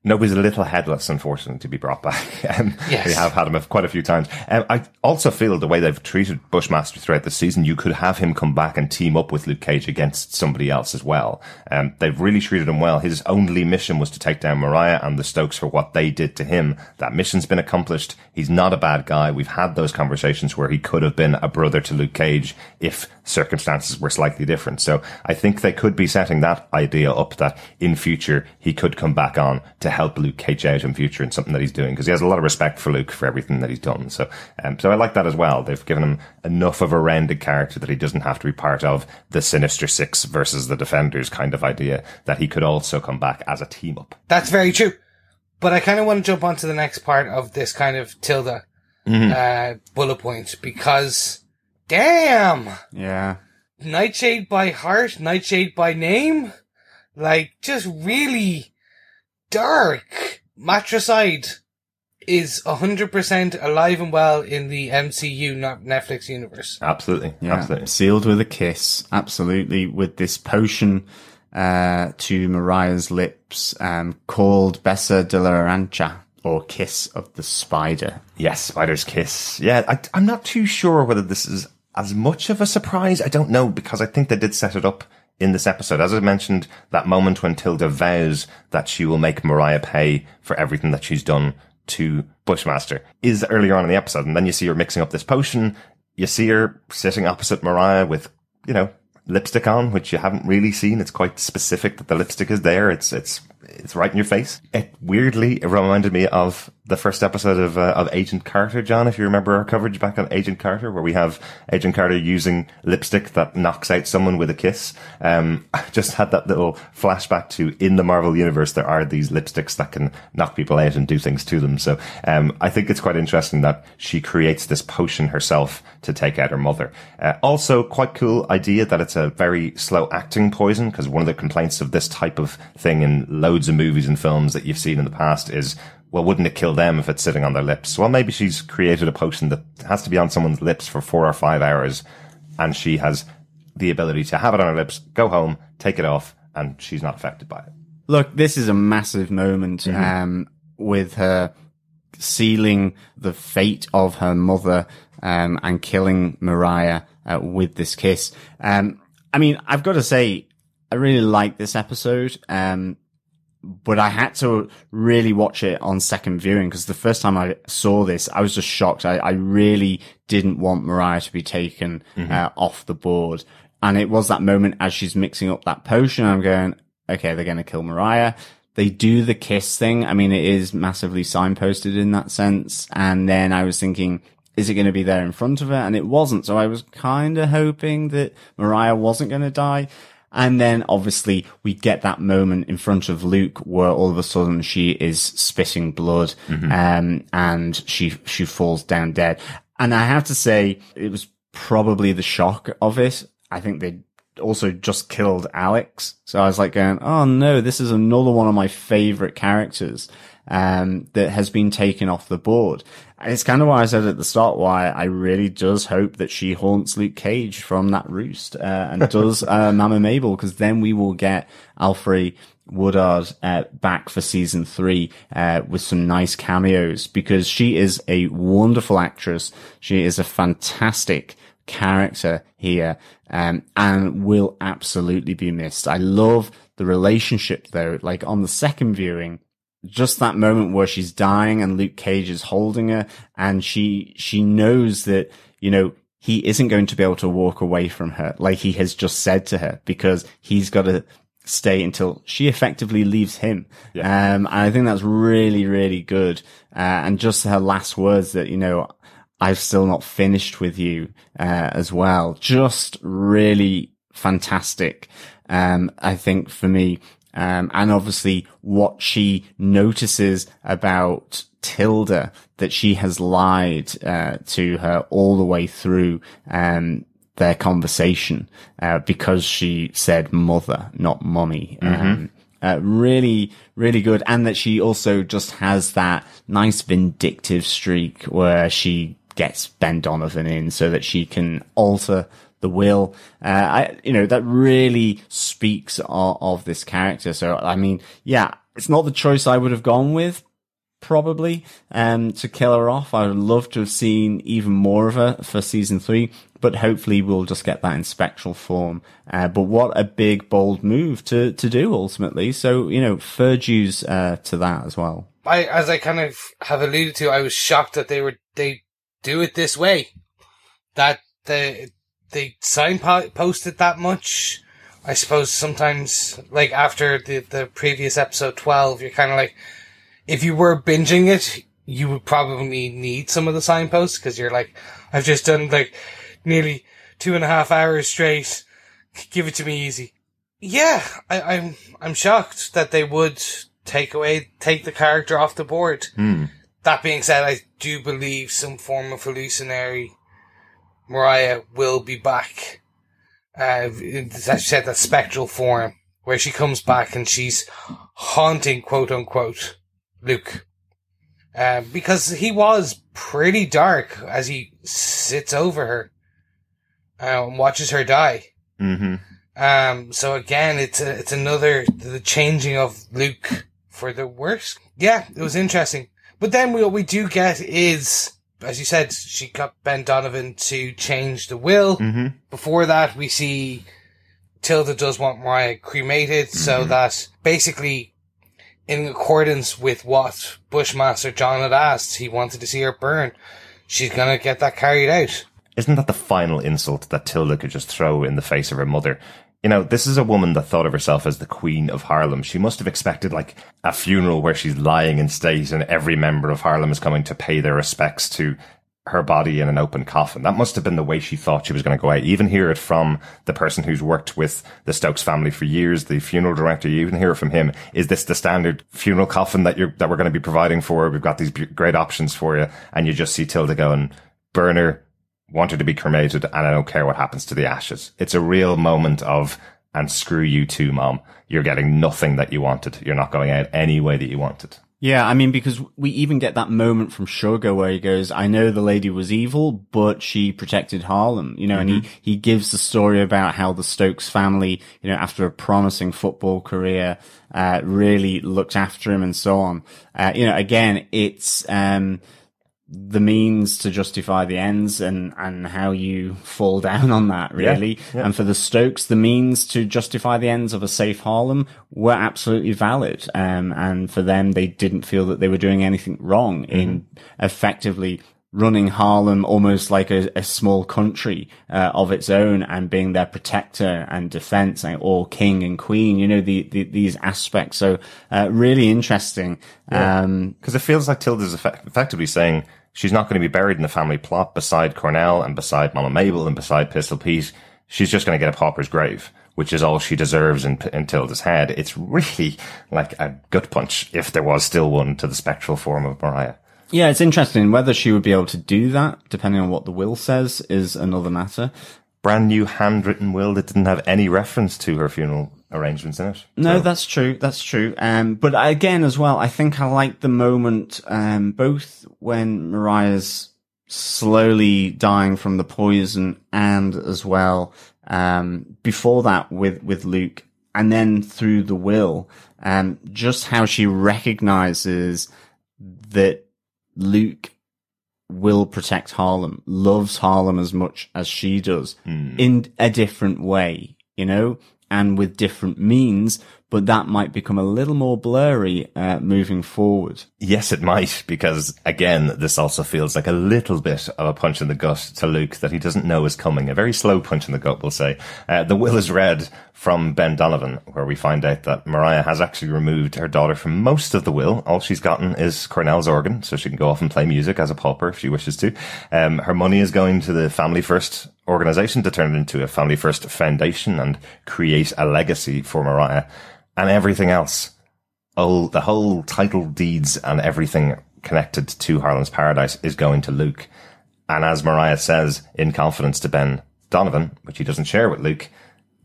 Nobody's a little headless, unfortunately, to be brought back. Um, yes. We have had him quite a few times. Um, I also feel the way they've treated Bushmaster throughout the season, you could have him come back and team up with Luke Cage against somebody else as well. Um, they've really treated him well. His only mission was to take down Mariah and the Stokes for what they did to him. That mission's been accomplished. He's not a bad guy. We've had those conversations where he could have been a brother to Luke Cage if circumstances were slightly different. So I think they could be setting that idea up that in future he could come back on to help Luke Cage out in future and something that he's doing, because he has a lot of respect for Luke for everything that he's done. So um, so I like that as well. They've given him enough of a rounded character that he doesn't have to be part of the Sinister Six versus the Defenders kind of idea, that he could also come back as a team up. That's very true. But I kind of want to jump onto the next part of this kind of Tilda mm-hmm. uh, bullet point, because damn! Yeah. Nightshade by heart, Nightshade by name. Like, just really dark. Matricide is one hundred percent alive and well in the M C U, not Netflix universe. Absolutely. Yeah. Absolutely. Sealed with a kiss. Absolutely. With this potion uh, to Mariah's lips um, called Besa de la Rancha, or Kiss of the Spider. Yes, Spider's Kiss. Yeah, I, I'm not too sure whether this is as much of a surprise. I don't know, because I think they did set it up in this episode. As I mentioned, that moment when Tilda vows that she will make Mariah pay for everything that she's done to Bushmaster is earlier on in the episode. And then you see her mixing up this potion. You see her sitting opposite Mariah with, you know, lipstick on, which you haven't really seen. It's quite specific that the lipstick is there. It's, it's, it's right in your face. It weirdly it reminded me of the first episode of, uh, of Agent Carter, John, if you remember our coverage back on Agent Carter, where we have Agent Carter using lipstick that knocks out someone with a kiss. Um, I just had that little flashback to, in the Marvel universe, there are these lipsticks that can knock people out and do things to them. So, um, I think it's quite interesting that she creates this potion herself to take out her mother. Uh, also quite cool idea that it's a very slow acting poison, because one of the complaints of this type of thing in loads of movies and films that you've seen in the past is, well, wouldn't it kill them if it's sitting on their lips? Well, maybe she's created a potion that has to be on someone's lips for four or five hours, and she has the ability to have it on her lips, go home, take it off, and she's not affected by it. Look, this is a massive moment mm-hmm. um, with her sealing the fate of her mother um, and killing Mariah uh, with this kiss. Um, I mean, I've got to say, I really like this episode. Um But I had to really watch it on second viewing, because the first time I saw this, I was just shocked. I, I really didn't want Mariah to be taken mm-hmm. uh, off the board. And it was that moment as she's mixing up that potion, I'm going, okay, they're going to kill Mariah. They do the kiss thing. I mean, it is massively signposted in that sense. And then I was thinking, is it going to be there in front of her? And it wasn't. So I was kind of hoping that Mariah wasn't going to die. And then obviously we get that moment in front of Luke where all of a sudden she is spitting blood, mm-hmm. um, and she, she falls down dead. And I have to say it was probably the shock of it. I think they also just killed Alex. So I was like going, oh no, this is another one of my favorite characters, um, that has been taken off the board. And it's kind of why I said at the start why I really does hope that she haunts Luke Cage from that roost, uh, and does, uh, Mama Mabel, because then we will get Alfre Woodard, uh, back for season three, uh, with some nice cameos, because she is a wonderful actress. She is a fantastic character here, um, and will absolutely be missed. I love the relationship though, like on the second viewing, just that moment where she's dying and Luke Cage is holding her, and she, she knows that, you know, he isn't going to be able to walk away from her, like he has just said to her, because he's got to stay until she effectively leaves him. Yeah. Um, and I think that's really, really good. Uh, and just her last words that, you know, I've Still Not Finished With You uh, as well. Just really fantastic, um, I think, for me. Um, and obviously what she notices about Tilda, that she has lied uh, to her all the way through um, their conversation uh, because she said mother, not mummy. Mm-hmm. Um, uh, really, really good. And that she also just has that nice vindictive streak where she gets Ben Donovan in so that she can alter the will. Uh, I, you know, that really speaks of, of this character. So, I mean, yeah, it's not the choice I would have gone with, probably, um, to kill her off. I would love to have seen even more of her for season three, but hopefully we'll just get that in spectral form. Uh, but what a big, bold move to, to do ultimately. So, you know, fair dues, uh, to that as well. I, as I kind of have alluded to, I was shocked that they were, they do it this way. That the, They signposted that much. I suppose sometimes, like after the, the previous episode twelve, you're kind of like, if you were binging it, you would probably need some of the signposts because you're like, I've just done like nearly two and a half hours straight. Give it to me easy. Yeah, I, I'm I'm shocked that they would take away take the character off the board. Mm. That being said, I do believe some form of hallucinatory Mariah will be back. Uh, as I said, that spectral form where she comes back and she's haunting, quote unquote, Luke. Uh, because he was pretty dark as he sits over her uh, and watches her die. Mm-hmm. Um, so again, it's a, it's another, the changing of Luke for the worse. Yeah, it was interesting. But then what we do get is, as you said, she got Ben Donovan to change the will. Mm-hmm. Before that, we see Tilda does want Mariah cremated, mm-hmm. so that basically, in accordance with what Bushmaster John had asked, he wanted to see her burn. She's going to get that carried out. Isn't that the final insult that Tilda could just throw in the face of her mother? You know, this is a woman that thought of herself as the Queen of Harlem. She must have expected, like, a funeral where she's lying in state and every member of Harlem is coming to pay their respects to her body in an open coffin. That must have been the way she thought she was going to go out. You even hear it from the person who's worked with the Stokes family for years, the funeral director. You even hear it from him. Is this the standard funeral coffin that you're that we're going to be providing for? We've got these great options for you. And you just see Tilda going, burn her, want her to be cremated, and I don't care what happens to the ashes. It's a real moment of, and screw you too, Mom. You're getting nothing that you wanted. You're not going out any way that you wanted. Yeah, I mean, because we even get that moment from Sugar where he goes, I know the lady was evil, but she protected Harlem, you know, mm-hmm. and he, he gives the story about how the Stokes family, you know, after a promising football career, uh, really looked after him and so on. Uh, you know, again, it's, um, the means to justify the ends and, and how you fall down on that, really. Yeah, yeah. And for the Stokes, the means to justify the ends of a safe Harlem were absolutely valid. Um, and for them, they didn't feel that they were doing anything wrong mm-hmm. in effectively running Harlem almost like a, a small country uh, of its own and being their protector and defense and all king and queen, you know, the, the these aspects. So uh, really interesting. Yeah. Um, 'cause it feels like Tilda's effect- effectively saying she's not going to be buried in the family plot beside Cornell and beside Mama Mabel and beside Pistol Pete. She's just going to get a pauper's grave, which is all she deserves in, in Tilda's head. It's really like a gut punch if there was still one to the spectral form of Mariah. Yeah, it's interesting. Whether she would be able to do that, depending on what the will says, is another matter. Brand new handwritten will that didn't have any reference to her funeral arrangements in it. No, so. that's true. That's true. Um, but again, as well, I think I like the moment, um, both when Mariah's slowly dying from the poison and as well, um, before that with, with Luke and then through the will, um, just how she recognizes that Luke will protect Harlem, loves Harlem as much as she does mm. in a different way, you know, and with different means, but that might become a little more blurry uh, moving forward. Yes, it might, because, again, this also feels like a little bit of a punch in the gut to Luke that he doesn't know is coming. A very slow punch in the gut, we'll say. Uh, the will is read from Ben Donovan, where we find out that Mariah has actually removed her daughter from most of the will. All she's gotten is Cornell's organ, so she can go off and play music as a pauper if she wishes to. Um, her money is going to the Family First organization to turn it into a Family First foundation and create a legacy for Mariah. And everything else, oh, the whole title deeds and everything connected to Harlem's Paradise is going to Luke. And as Mariah says in confidence to Ben Donovan, which he doesn't share with Luke,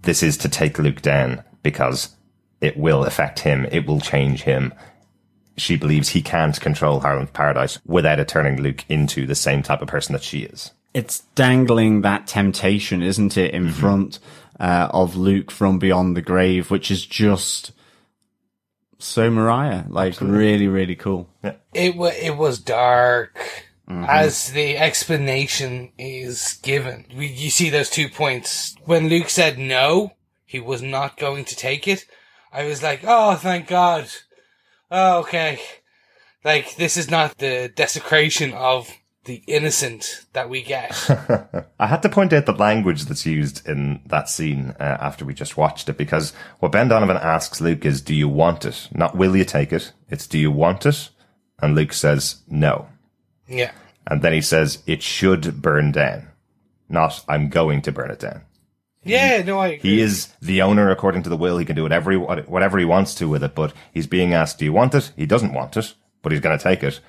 this is to take Luke down because it will affect him. It will change him. She believes he can't control Harlem's Paradise without it turning Luke into the same type of person that she is. It's dangling that temptation, isn't it, in mm-hmm. front Uh, of Luke from beyond the grave, which is just so Mariah, like Absolutely. really, really cool. Yeah. It was it was dark mm-hmm. as the explanation is given. We, you see those two points when Luke said no, he was not going to take it. I was like, oh, thank God, oh, okay, like this is not the desecration of the innocent that we get. I had to point out the language that's used in that scene uh, after we just watched it, because what Ben Donovan asks Luke is, do you want it? Not will you take it? It's do you want it? And Luke says, no. Yeah. And then he says, it should burn down. Not, I'm going to burn it down. Yeah, he, no, I agree. He is the owner according to the will. He can do whatever he, whatever he wants to with it, but he's being asked, do you want it? He doesn't want it, but he's going to take it.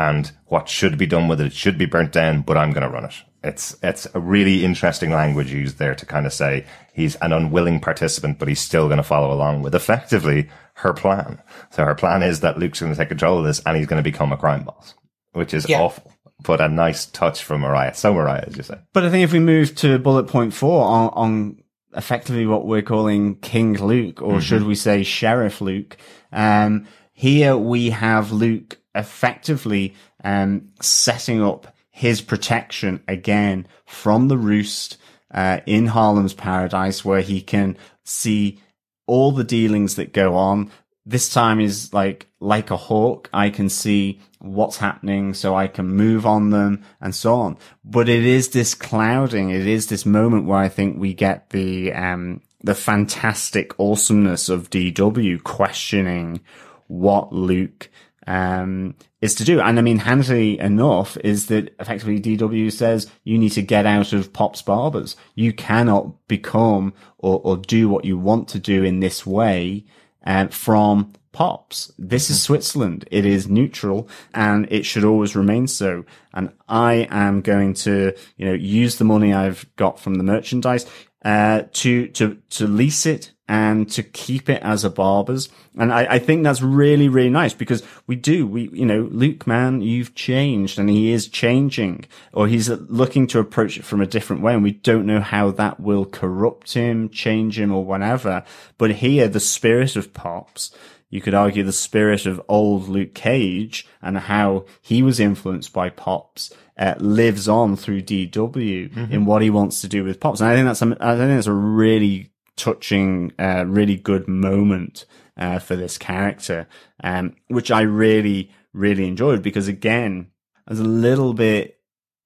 And what should be done with it, it should be burnt down, but I'm going to run it. It's it's a really interesting language used there to kind of say he's an unwilling participant, but he's still going to follow along with effectively her plan. So her plan is that Luke's going to take control of this and he's going to become a crime boss, which is yeah. awful, but a nice touch from Mariah. So Mariah, as you say. But I think if we move to bullet point four on, on effectively what we're calling King Luke, or mm-hmm. should we say Sheriff Luke, um, here we have Luke effectively um, setting up his protection again from the roost uh, in Harlem's Paradise, where he can see all the dealings that go on. This time is like like a hawk. I can see what's happening, so I can move on them and so on. But it is this clouding. It is this moment where I think we get the um, the fantastic awesomeness of D W questioning what Luke um is to do. And I mean, handily enough is that effectively D W says you need to get out of Pop's Barbers. You cannot become or, or do what you want to do in this way uh, from Pop's. This is Switzerland. It is neutral and it should always remain so. And I am going to, you know, use the money I've got from the merchandise uh to to to lease it and to keep it as a barber's. And I, I think that's really, really nice, because we do, we, you know, Luke, man, you've changed, and he is changing, or he's looking to approach it from a different way. And we don't know how that will corrupt him, change him, or whatever. But here, the spirit of Pops, you could argue the spirit of old Luke Cage and how he was influenced by Pops, Uh, lives on through D W mm-hmm. in what he wants to do with Pops. And I think that's a, I think that's a really touching, uh, really good moment uh, for this character, um, which I really, really enjoyed, because, again, I was a little bit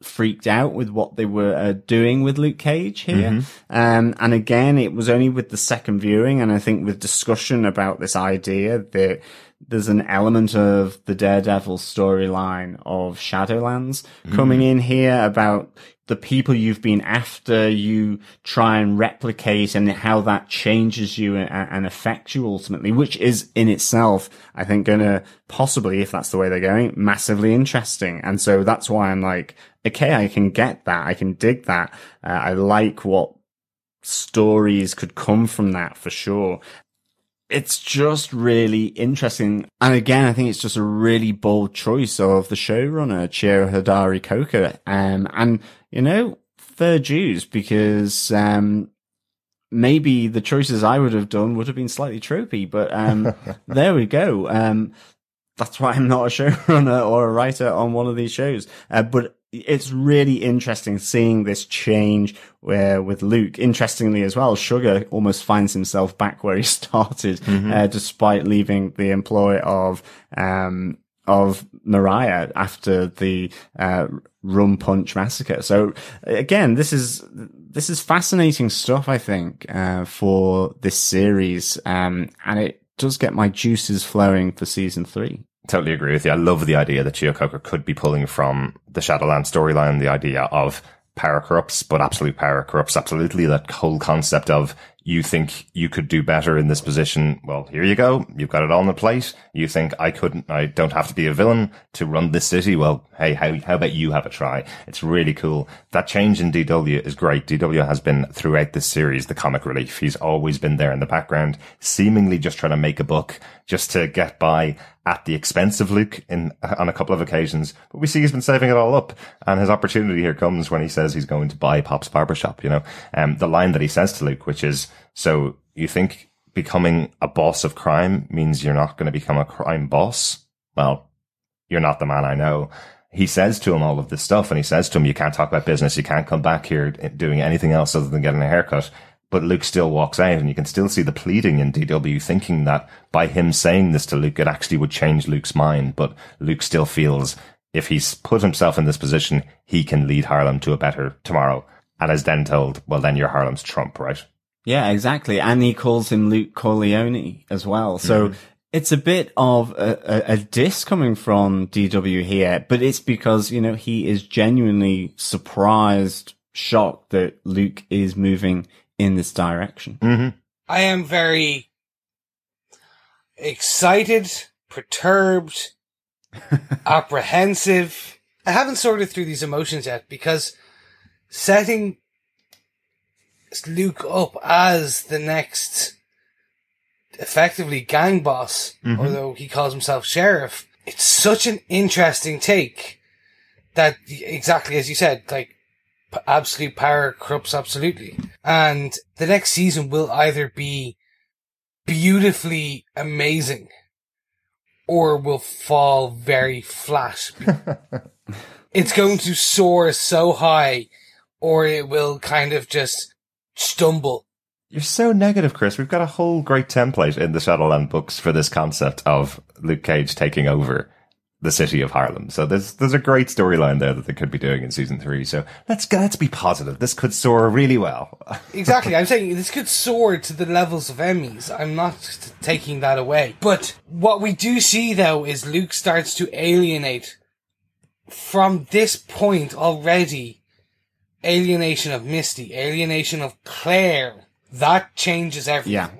freaked out with what they were uh, doing with Luke Cage here. Mm-hmm. Um, and, again, it was only with the second viewing, and I think with discussion about this idea that there's an element of the Daredevil storyline of Shadowlands mm. coming in here about the people you've been after, you try and replicate, and how that changes you and, and affects you ultimately, which is in itself, I think, going to possibly, if that's the way they're going, massively interesting. And so that's why I'm like, okay, I can get that. I can dig that. Uh, I like what stories could come from that for sure. It's just really interesting. And again, I think it's just a really bold choice of the showrunner, Chiro Hodari Coker. Um, and, you know, fair dues, because um, maybe the choices I would have done would have been slightly tropey, but um, there we go. Um, that's why I'm not a showrunner or a writer on one of these shows. Uh, but it's really interesting seeing this change where with Luke. Interestingly as well, Sugar almost finds himself back where he started, mm-hmm. uh, despite leaving the employ of, um, of Mariah after the, uh, Rum Punch massacre. So again, this is, this is fascinating stuff, I think, uh, for this series. Um, and it does get my juices flowing for season three. Totally agree with you. I love the idea that Chiyokoko could be pulling from the Shadowlands storyline, the idea of power corrupts, but absolute power corrupts absolutely. That whole concept of you think you could do better in this position. Well, here you go. You've got it on the plate. You think I couldn't, I don't have to be a villain to run this city. Well, hey, how, how about you have a try? It's really cool. That change in D W is great. D W has been throughout this series the comic relief. He's always been there in the background, seemingly just trying to make a buck just to get by at the expense of Luke in on a couple of occasions. But we see he's been saving it all up, and his opportunity here comes when he says he's going to buy Pop's barbershop, you know. Um, the line that he says to Luke, which is, so you think becoming a boss of crime means you're not going to become a crime boss? Well, you're not the man I know. He says to him all of this stuff, and he says to him, you can't talk about business. You can't come back here doing anything else other than getting a haircut. But Luke still walks out, and you can still see the pleading in D W thinking that by him saying this to Luke, it actually would change Luke's mind. But Luke still feels if he's put himself in this position, he can lead Harlem to a better tomorrow. And is then told, well, then you're Harlem's Trump, right? Yeah, exactly. And he calls him Luke Corleone as well. So mm-hmm. it's a bit of a, a, a diss coming from D W here, but it's because, you know, he is genuinely surprised, shocked that Luke is moving in this direction. Mm-hmm. I am very excited, perturbed, apprehensive. I haven't sorted through these emotions yet because setting Luke up as the next effectively gang boss, mm-hmm. although he calls himself sheriff, it's such an interesting take that exactly as you said, like, absolute power corrupts absolutely. And the next season will either be beautifully amazing or will fall very flat. It's going to soar so high or it will kind of just stumble. You're so negative, Chris. We've got a whole great template in the Shadowland books for this concept of Luke Cage taking over the city of Harlem. So there's there's a great storyline there that they could be doing in season three. So let's let's be positive. This could soar really well. Exactly. I'm saying this could soar to the levels of Emmys. I'm not taking that away. But what we do see, though, is Luke starts to alienate. From this point already, alienation of Misty, alienation of Claire. That changes everything. Yeah.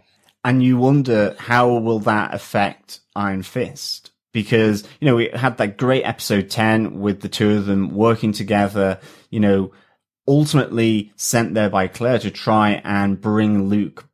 And you wonder, how will that affect Iron Fist? Because, you know, we had that great episode ten with the two of them working together, you know, ultimately sent there by Claire to try and bring Luke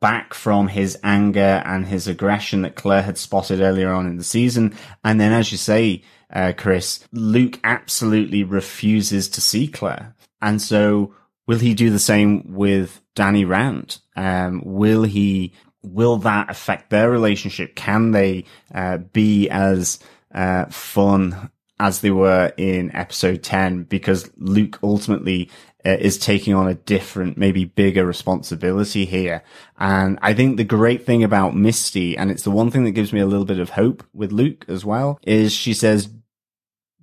back from his anger and his aggression that Claire had spotted earlier on in the season. And then, as you say, uh, Chris, Luke absolutely refuses to see Claire. And so will he do the same with Danny Rand? Um, will he... Will that affect their relationship? Can they uh, be as uh, fun as they were in episode ten? Because Luke ultimately uh, is taking on a different, maybe bigger responsibility here. And I think the great thing about Misty, and it's the one thing that gives me a little bit of hope with Luke as well, is she says,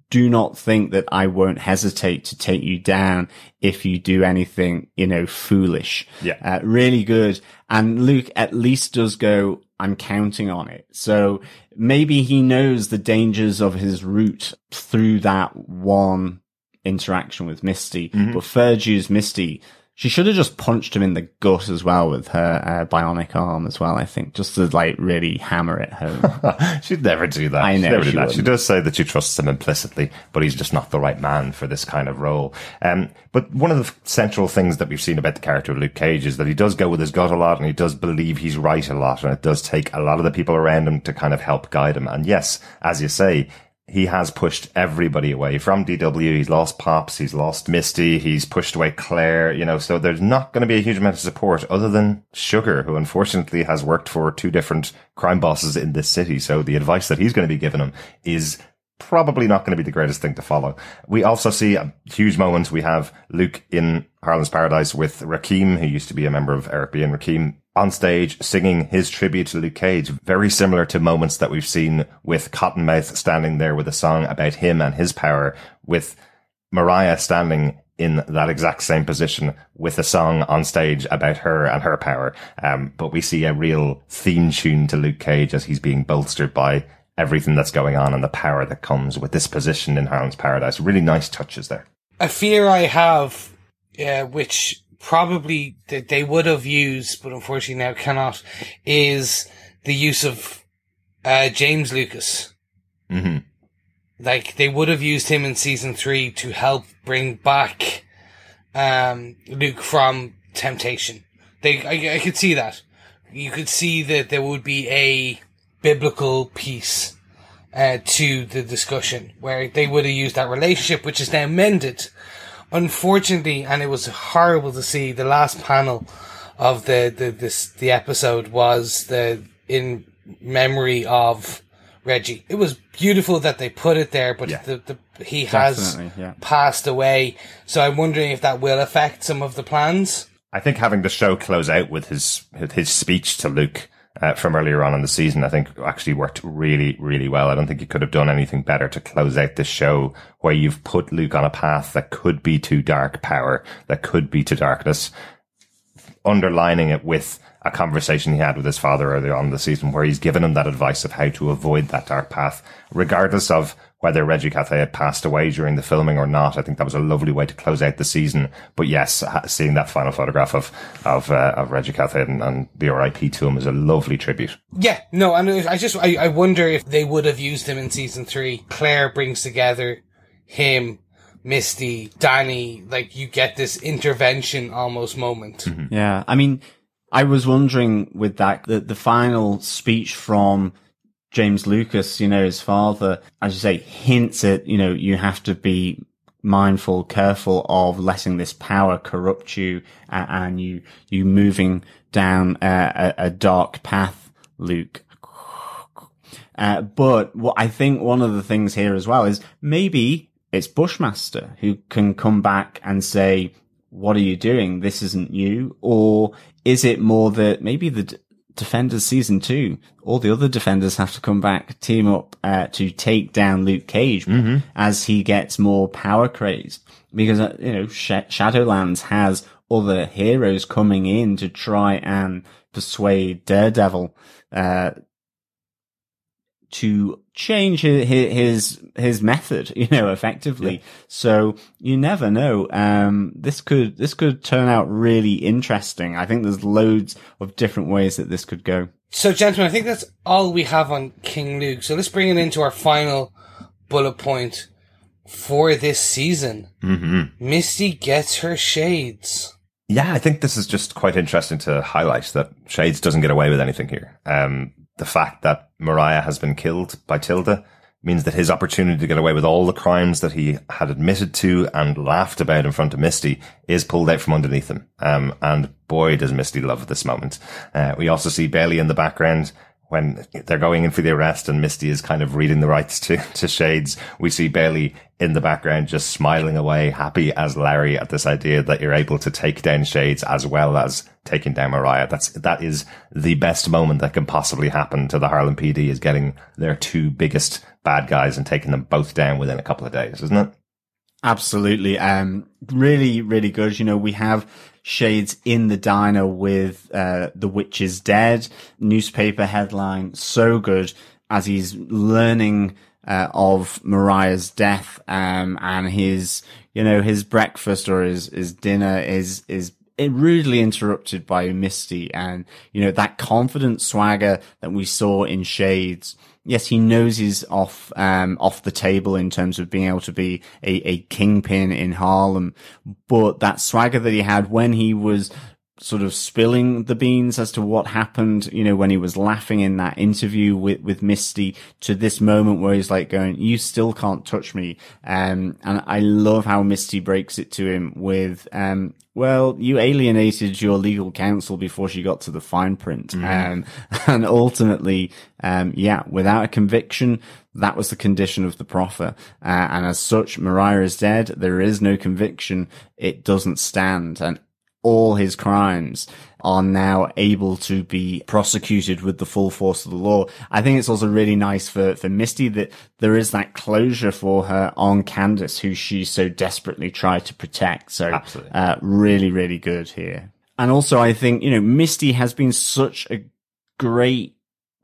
do not think that I won't hesitate to take you down if you do anything, you know, foolish. Yeah. Uh, really good. And Luke at least does go, I'm counting on it. So maybe he knows the dangers of his route through that one interaction with Misty. Mm-hmm. But Fergu's Misty, she should have just punched him in the gut as well with her uh, bionic arm as well, I think, just to, like, really hammer it home. She'd never do that. I know. She'd never she do that. She does say that she trusts him implicitly, but he's just not the right man for this kind of role. Um, but one of the central things that we've seen about the character of Luke Cage is that he does go with his gut a lot, and he does believe he's right a lot, and it does take a lot of the people around him to kind of help guide him. And yes, as you say, he has pushed everybody away from D W. He's lost Pops. He's lost Misty. He's pushed away Claire, you know, so there's not going to be a huge amount of support other than Sugar, who unfortunately has worked for two different crime bosses in this city. So the advice that he's going to be giving him is probably not going to be the greatest thing to follow. We also see a huge moment. We have Luke in Harlem's Paradise with Rakim, who used to be a member of Eric B. and Rakim, on stage singing his tribute to Luke Cage, very similar to moments that we've seen with Cottonmouth standing there with a song about him and his power, with Mariah standing in that exact same position with a song on stage about her and her power. Um, but we see a real theme tune to Luke Cage as he's being bolstered by everything that's going on and the power that comes with this position in Harlem's Paradise. Really nice touches there. A fear I have, uh, which... probably that they would have used, but unfortunately now cannot, is the use of uh, James Lucas. Mm-hmm. Like, they would have used him in season three to help bring back um, Luke from temptation. They, I, I could see that. You could see that there would be a biblical piece uh, to the discussion where they would have used that relationship, which is now mended. Unfortunately, and it was horrible to see, the last panel of the, the, this, the episode was the, in memory of Reggie. It was beautiful that they put it there, but yeah. the, the, he has yeah. passed away. So I'm wondering if that will affect some of the plans. I think having the show close out with his, his speech to Luke uh, from earlier on in the season, I think actually worked really, really well. I don't think you could have done anything better to close out the show, where you've put Luke on a path that could be to dark power, that could be to darkness, underlining it with a conversation he had with his father earlier on in the season, where he's given him that advice of how to avoid that dark path, regardless of whether Reggie Cathay had passed away during the filming or not. I think that was a lovely way to close out the season. But yes, seeing that final photograph of of, uh, of Reggie Cathay and, and the R I P to him is a lovely tribute. Yeah, no, and I just I, I wonder if they would have used him in season three. Claire brings together him, Misty, Danny. Like, you get this intervention almost moment. Mm-hmm. Yeah, I mean, I was wondering with that the the final speech from James Lucas, you know, his father, as you say, hints at, you know, you have to be mindful, careful of letting this power corrupt you and, and you, you moving down a, a, a dark path, Luke. Uh, but what I think one of the things here as well is maybe it's Bushmaster who can come back and say, what are you doing? This isn't you. Or is it more that maybe the Defenders season two, all the other Defenders have to come back, team up uh, to take down Luke Cage mm-hmm. as he gets more power crazed, because uh, you know Sh- Shadowlands has other heroes coming in to try and persuade Daredevil uh, to change his, his his method, you know, effectively. Yeah. So you never know. Um, this could this could turn out really interesting. I think there's loads of different ways that this could go. So, gentlemen, I think that's all we have on King Luke. So let's bring it into our final bullet point for this season. Mm-hmm. Misty gets her shades. Yeah, I think this is just quite interesting to highlight that Shades doesn't get away with anything here. Um, the fact that Mariah has been killed by Tilda means that his opportunity to get away with all the crimes that he had admitted to and laughed about in front of Misty is pulled out from underneath him. Um, and boy, does Misty love this moment. Uh, we also see Bailey in the background when they're going in for the arrest and Misty is kind of reading the rights to, to Shades. We see Bailey in the background just smiling away, happy as Larry at this idea that you're able to take down Shades as well as taking down Mariah. That's, that is the best moment that can possibly happen to the Harlem P D, is getting their two biggest bad guys and taking them both down within a couple of days, isn't it? Absolutely. Um, really, really good. You know, we have Shades in the diner with uh, The Witch is Dead. Newspaper headline, so good, as he's learning uh, of Mariah's death, um, and his, you know, his breakfast or his, his dinner is, is rudely interrupted by Misty. And, you know, that confident swagger that we saw in Shades. Yes, he knows he's off, um, off the table in terms of being able to be a, a kingpin in Harlem, but that swagger that he had when he was sort of spilling the beans as to what happened, you know, when he was laughing in that interview with, with Misty, to this moment where he's like going, you still can't touch me. Um, and I love how Misty breaks it to him with, um, well, you alienated your legal counsel before she got to the fine print. Mm. Um, and ultimately, um, yeah, without a conviction, that was the condition of the proffer. Uh, and as such, Mariah is dead. There is no conviction. It doesn't stand. And all his crimes are now able to be prosecuted with the full force of the law. I think it's also really nice for, for Misty that there is that closure for her on Candace, who she so desperately tried to protect. So, absolutely. uh, really, really good here. And also, I think, you know, Misty has been such a great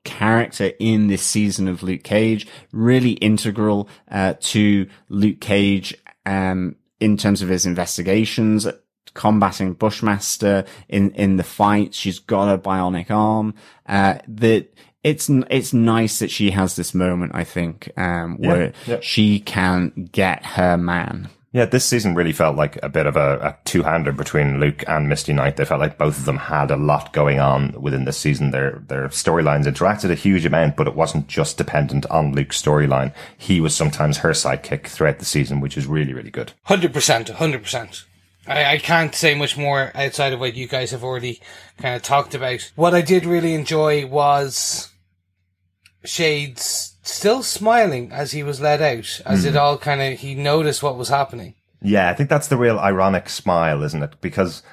character in this season of Luke Cage, really integral, uh, to Luke Cage, um, in terms of his investigations, combating Bushmaster in in the fight. She's got a bionic arm. Uh, that it's it's nice that she has this moment, I think, um, where yeah, yeah. she can get her man. Yeah, this season really felt like a bit of a, a two-hander between Luke and Misty Knight. They felt like both of them had a lot going on within this season. Their their storylines interacted a huge amount, but it wasn't just dependent on Luke's storyline. He was sometimes her sidekick throughout the season, which is really, really good. one hundred percent, one hundred percent. I can't say much more outside of what you guys have already kind of talked about. What I did really enjoy was Shades still smiling as he was let out, as mm. it all kind of, he noticed what was happening. Yeah, I think that's the real ironic smile, isn't it? Because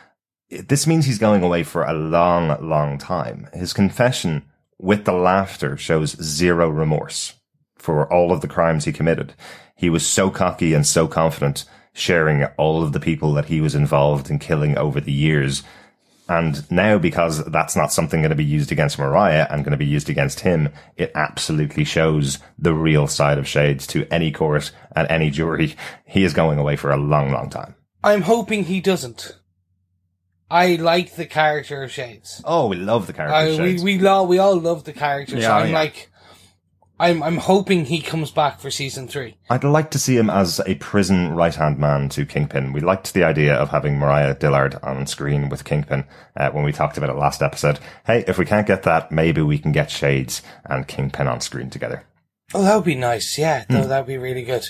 this means he's going away for a long, long time. His confession with the laughter shows zero remorse for all of the crimes he committed. He was so cocky and so confident, sharing all of the people that he was involved in killing over the years. And now, because that's not something going to be used against Mariah and going to be used against him, it absolutely shows the real side of Shades to any court and any jury. He is going away for a long, long time. I'm hoping he doesn't. I like the character of Shades. Oh, we love the character uh, of Shades. We, we, all, we all love the character. Yeah, so I'm yeah. like... I'm I'm hoping he comes back for season three. I'd like to see him as a prison right-hand man to Kingpin. We liked the idea of having Mariah Dillard on screen with Kingpin uh, when we talked about it last episode. Hey, if we can't get that, maybe we can get Shades and Kingpin on screen together. Oh, that would be nice. Yeah, no, mm. that would be really good.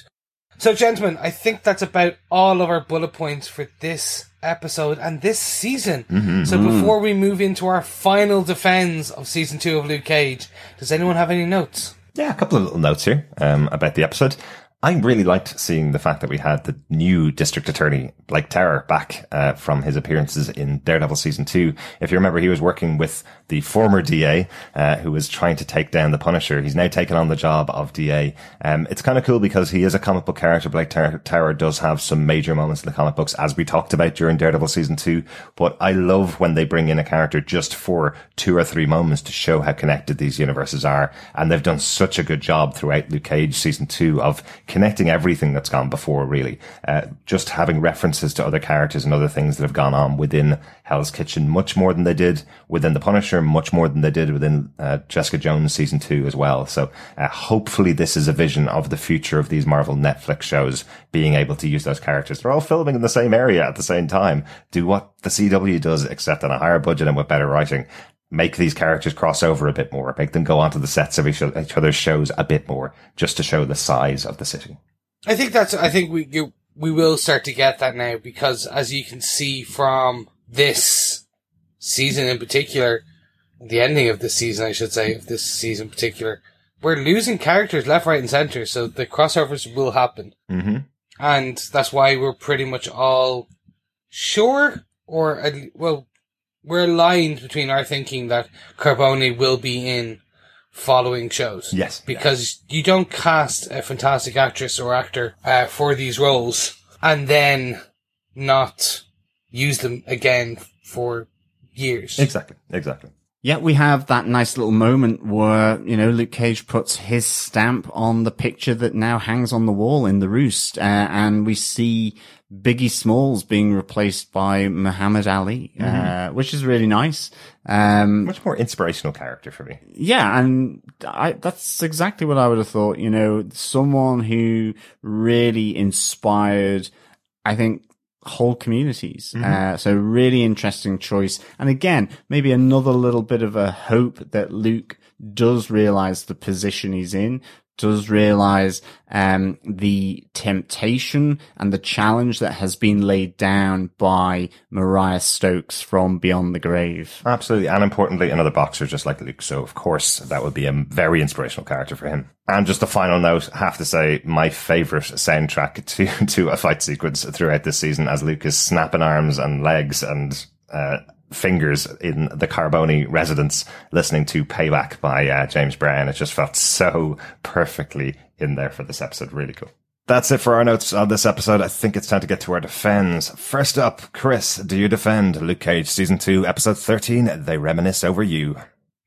So, gentlemen, I think that's about all of our bullet points for this episode and this season. Mm-hmm. So before we move into our final defense of season two of Luke Cage, does anyone have any notes? Yeah, a couple of little notes here um, about the episode. I really liked seeing the fact that we had the new district attorney, Blake Terror, back uh, from his appearances in Daredevil Season two. If you remember, he was working with the former D A uh, who was trying to take down the Punisher. He's now taken on the job of D A. Um, it's kind of cool because he is a comic book character. Blake Ter- Terror does have some major moments in the comic books, as we talked about during Daredevil Season two. But I love when they bring in a character just for two or three moments to show how connected these universes are. And they've done such a good job throughout Luke Cage Season two of connecting everything that's gone before, really. Uh, just having references to other characters and other things that have gone on within Hell's Kitchen much more than they did within The Punisher, much more than they did within uh, Jessica Jones Season two as well. So uh, hopefully this is a vision of the future of these Marvel Netflix shows, being able to use those characters. They're all filming in the same area at the same time. Do what the C W does, except on a higher budget and with better writing. Make these characters cross over a bit more, make them go onto the sets of each other's shows a bit more, just to show the size of the city. I think that's, I think we, you, we will start to get that now, because as you can see from this season in particular, the ending of this season, I should say, of this season in particular, we're losing characters left, right and centre, so the crossovers will happen. Mm-hmm. And that's why we're pretty much all sure, or, well, we're aligned between our thinking that Carbone will be in following shows. Yes. Because yeah. you don't cast a fantastic actress or actor uh, for these roles and then not use them again for years. Exactly, exactly. Yet we have that nice little moment where, you know, Luke Cage puts his stamp on the picture that now hangs on the wall in the Roost, uh, and we see Biggie Smalls being replaced by Muhammad Ali, mm-hmm. uh, which is really nice. Um, Much more inspirational character for me. Yeah, and I, that's exactly what I would have thought. You know, someone who really inspired, I think, whole communities. Mm-hmm. Uh, so really interesting choice. And again, maybe another little bit of a hope that Luke does realize the position he's in, does realize um the temptation and the challenge that has been laid down by Mariah Stokes from beyond the grave. Absolutely. And importantly, another boxer just like Luke. So, of course, that would be a very inspirational character for him. And just a final note, I have to say, my favorite soundtrack to, to a fight sequence throughout this season as Luke is snapping arms and legs and... uh fingers in the Carbone residence listening to Payback by uh, James Brown. It just felt so perfectly in there for this episode. Really cool. That's it for our notes on this episode. I think it's time to get to our defends. First up, Chris, do you defend Luke Cage Season two, Episode thirteen, They Reminisce Over You?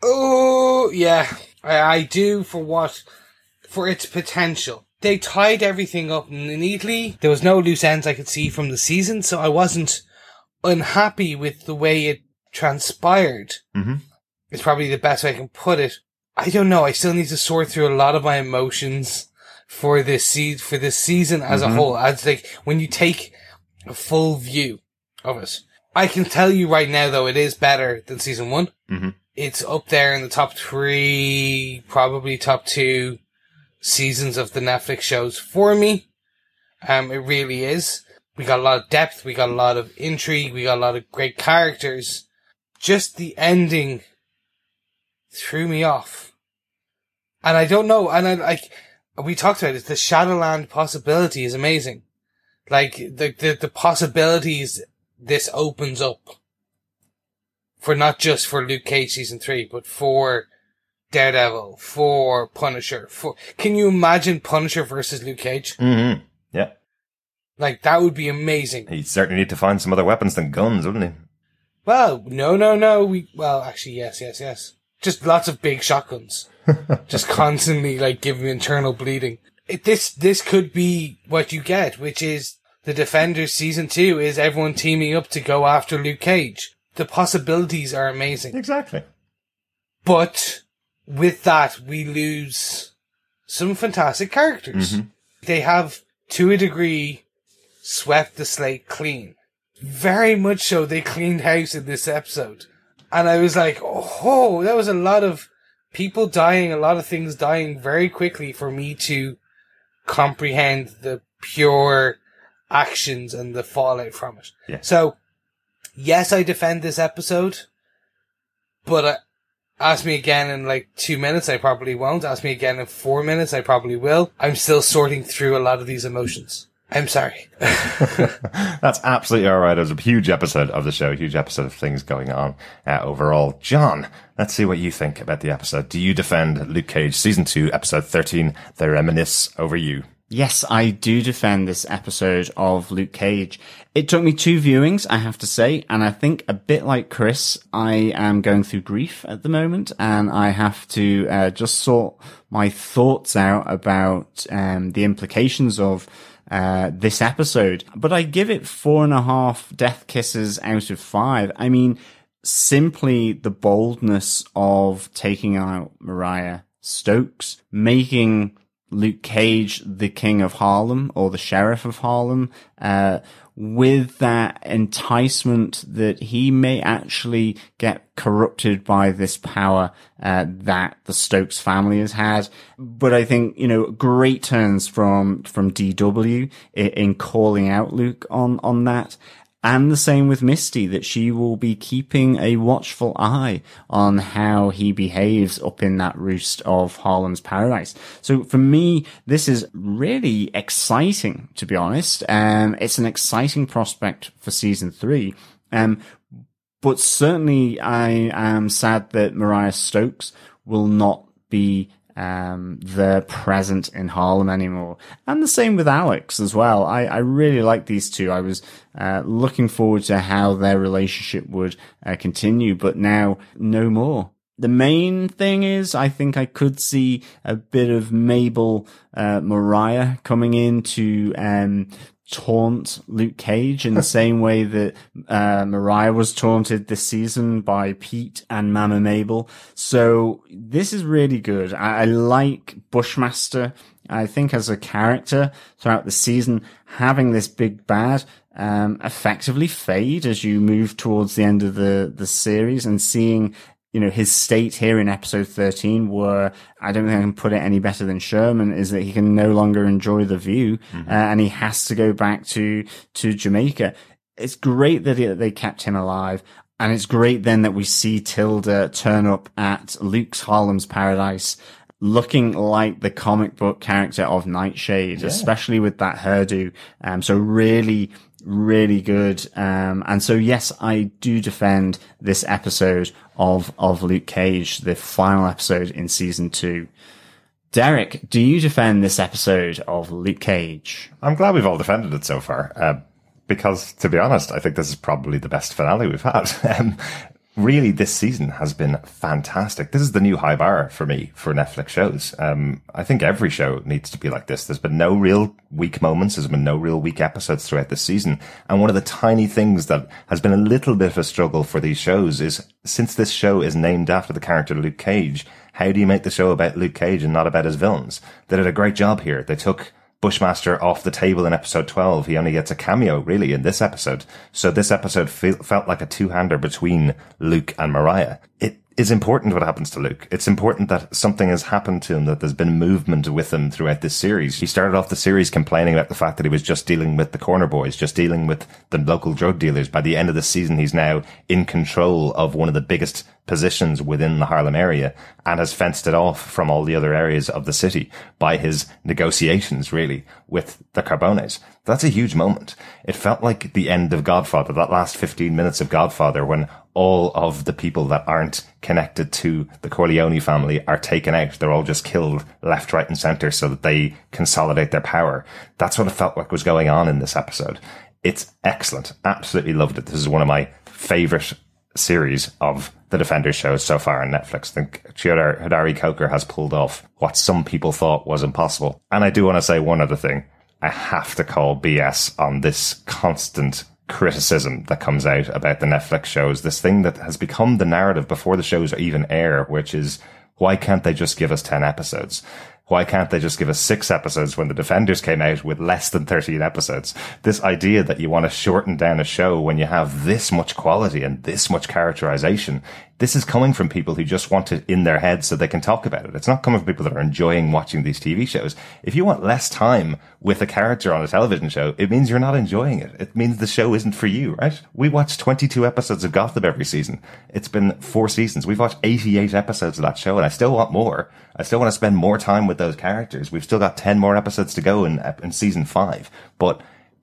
Oh, yeah. I, I do for what, for its potential. They tied everything up neatly. There was no loose ends I could see from the season, so I wasn't unhappy with the way it transpired. Mm-hmm. It's probably the best way I can put it. I don't know. I still need to sort through a lot of my emotions for this se- for this season as mm-hmm. a whole. As like when you take a full view of it, I can tell you right now though it is better than season one. Mm-hmm. It's up there in the top three, probably top two seasons of the Netflix shows for me. Um, it really is. We got a lot of depth, we got a lot of intrigue, we got a lot of great characters. Just the ending threw me off. And I don't know, and I like, we talked about it, the Shadowland possibility is amazing. Like, the, the, the possibilities this opens up for not just for Luke Cage Season three, but for Daredevil, for Punisher, for, can you imagine Punisher versus Luke Cage? Mm-hmm. Yeah. Like, that would be amazing. He'd certainly need to find some other weapons than guns, wouldn't he? Well, no, no, no. We Well, actually, yes, yes, yes. Just lots of big shotguns. Just constantly, like, giving internal bleeding. It, this this could be what you get, which is the Defenders Season two is everyone teaming up to go after Luke Cage. The possibilities are amazing. Exactly. But with that, we lose some fantastic characters. Mm-hmm. They have, to a degree... swept the slate clean. Very much so they cleaned house in this episode. And I was like, oh, that was a lot of people dying, a lot of things dying very quickly for me to comprehend the pure actions and the fallout from it. Yeah. So, yes, I defend this episode, but uh, ask me again in like two minutes, I probably won't. Ask me again in four minutes, I probably will. I'm still sorting through a lot of these emotions. I'm sorry. That's absolutely all right. It was a huge episode of the show, huge episode of things going on uh, overall. John, let's see what you think about the episode. Do you defend Luke Cage Season two, Episode thirteen, They Reminisce Over You? Yes, I do defend this episode of Luke Cage. It took me two viewings, I have to say, and I think a bit like Chris, I am going through grief at the moment, and I have to uh, just sort my thoughts out about um, the implications of Uh, this episode, but I give it four and a half death kisses out of five. I mean, simply the boldness of taking out Mariah Stokes, making Luke Cage the king of Harlem or the sheriff of Harlem, uh, with that enticement that he may actually get corrupted by this power uh, that the Stokes family has had. But I think, you know, great turns from from D W in, in calling out Luke on on that. And the same with Misty, that she will be keeping a watchful eye on how he behaves up in that roost of Harlem's Paradise. So for me, this is really exciting, to be honest. Um, it's an exciting prospect for season three. Um, but certainly I am sad that Mariah Stokes will not be Um, they're present in Harlem anymore. And the same with Alex as well. I, I really like these two. I was uh, looking forward to how their relationship would uh, continue, but now no more. The main thing is I think I could see a bit of Mabel uh, Mariah coming in to um, taunt Luke Cage in the same way that uh, Mariah was taunted this season by Pete and Mama Mabel. So this is really good. I, I like Bushmaster I think as a character throughout the season, having this big bad um effectively fade as you move towards the end of the the series, and seeing, you know, his state here in episode thirteen, where I don't think I can put it any better than Sherman, is that he can no longer enjoy the view, mm-hmm. uh, and he has to go back to to Jamaica. It's great that it, they kept him alive. And it's great then that we see Tilda turn up at Luke's Harlem's Paradise looking like the comic book character of Nightshade, yeah. especially with that hairdo. Um, so really, really good. Um, and so, yes, I do defend this episode of, of Luke Cage, the final episode in season two. Derek, do you defend this episode of Luke Cage? I'm glad we've all defended it so far. Uh, Because, to be honest, I think this is probably the best finale we've had. Um, really, this season has been fantastic. This is the new high bar for me for Netflix shows. Um, I think every show needs to be like this. There's been no real weak moments. There's been no real weak episodes throughout this season. And one of the tiny things that has been a little bit of a struggle for these shows is, since this show is named after the character Luke Cage, how do you make the show about Luke Cage and not about his villains? They did a great job here. They took Bushmaster off the table in episode twelve. He only gets a cameo, really, in this episode. So this episode fe- felt like a two-hander between Luke and Mariah. It is important what happens to Luke. It's important that something has happened to him, that there's been movement with him throughout this series. He started off the series complaining about the fact that he was just dealing with the corner boys, just dealing with the local drug dealers. By the end of the season, he's now in control of one of the biggest positions within the Harlem area, and has fenced it off from all the other areas of the city by his negotiations, really, with the Carbones. That's a huge moment. It felt like the end of Godfather, that last fifteen minutes of Godfather, when all of the people that aren't connected to the Corleone family are taken out. They're all just killed left, right, and center so that they consolidate their power. That's what it felt like was going on in this episode. It's excellent. Absolutely loved it. This is one of my favorite series of the Defenders shows so far on Netflix. I think Hidari Coker has pulled off what some people thought was impossible. And I do want to say one other thing. I have to call B S on this constant criticism that comes out about the Netflix shows. This thing that has become the narrative before the shows even air, which is, why can't they just give us ten episodes? Why can't they just give us six episodes when the Defenders came out with less than thirteen episodes? This idea that you want to shorten down a show when you have this much quality and this much characterization, this is coming from people who just want it in their heads so they can talk about it. It's not coming from people that are enjoying watching these T V shows. If you want less time with a character on a television show, it means you're not enjoying it. It means the show isn't for you, right? We watch twenty-two episodes of Gotham every season. It's been four seasons. We've watched eighty-eight episodes of that show, and I still want more. I still want to spend more time with those characters. We've still got ten more episodes to go in, in season five. But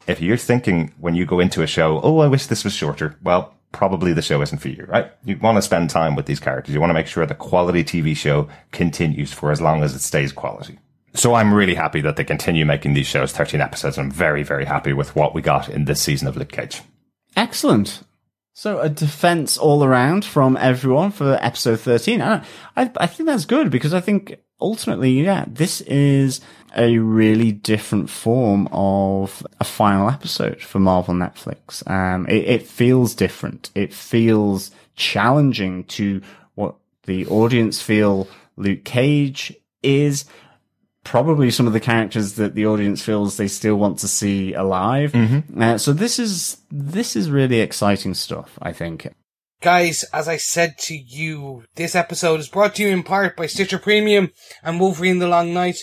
if you're thinking when you go into a show, oh, I wish this was shorter, well, probably the show isn't for you, right? You want to spend time with these characters. You want to make sure the quality T V show continues for as long as it stays quality. So I'm really happy that they continue making these shows thirteen episodes. I'm very, very happy with what we got in this season of Luke Cage. Excellent. So a defense all around from everyone for episode thirteen. I, I, I think that's good, because I think ultimately, yeah, this is a really different form of a final episode for Marvel Netflix. Um, it, it feels different. It feels challenging to what the audience feel Luke Cage is. Probably some of the characters that the audience feels they still want to see alive. Mm-hmm. Uh, so this is this is really exciting stuff, I think. Guys, as I said to you, this episode is brought to you in part by Stitcher Premium and Wolverine the Long Night.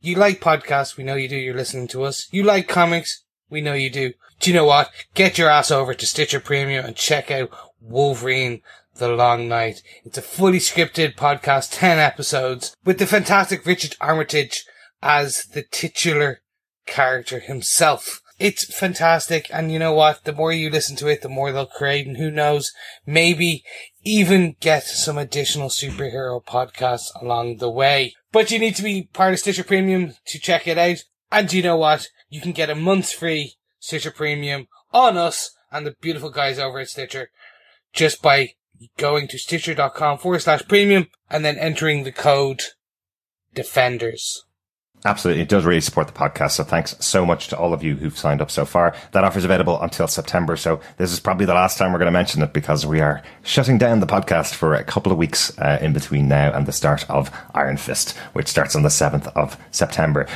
You like podcasts, we know you do, you're listening to us. You like comics, we know you do. Do you know what? Get your ass over to Stitcher Premium and check out Wolverine the Long Night. It's a fully scripted podcast, ten episodes, with the fantastic Richard Armitage as the titular character himself. It's fantastic, and you know what? The more you listen to it, the more they'll create, and who knows, maybe even get some additional superhero podcasts along the way. But you need to be part of Stitcher Premium to check it out, and you know what? You can get a month's free Stitcher Premium on us and the beautiful guys over at Stitcher just by going to stitcher dot com forward slash premium and then entering the code DEFENDERS. Absolutely. It does really support the podcast. So thanks so much to all of you who've signed up so far. That offer is available until September. So this is probably the last time we're going to mention it because we are shutting down the podcast for a couple of weeks uh, in between now and the start of Iron Fist, which starts on the seventh of September.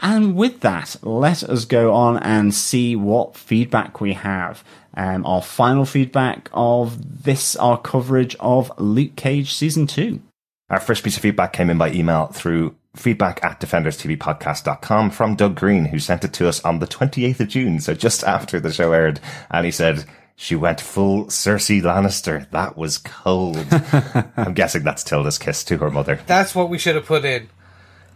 And with that, let us go on and see what feedback we have. Um, our final feedback of this, our coverage of Luke Cage Season two. Our first piece of feedback came in by email through feedback at defenders t v podcast dot com from Doug Green, who sent it to us on the twenty-eighth of June, so just after the show aired. And he said, she went full Cersei Lannister. That was cold. I'm guessing that's Tilda's kiss to her mother. That's what we should have put in.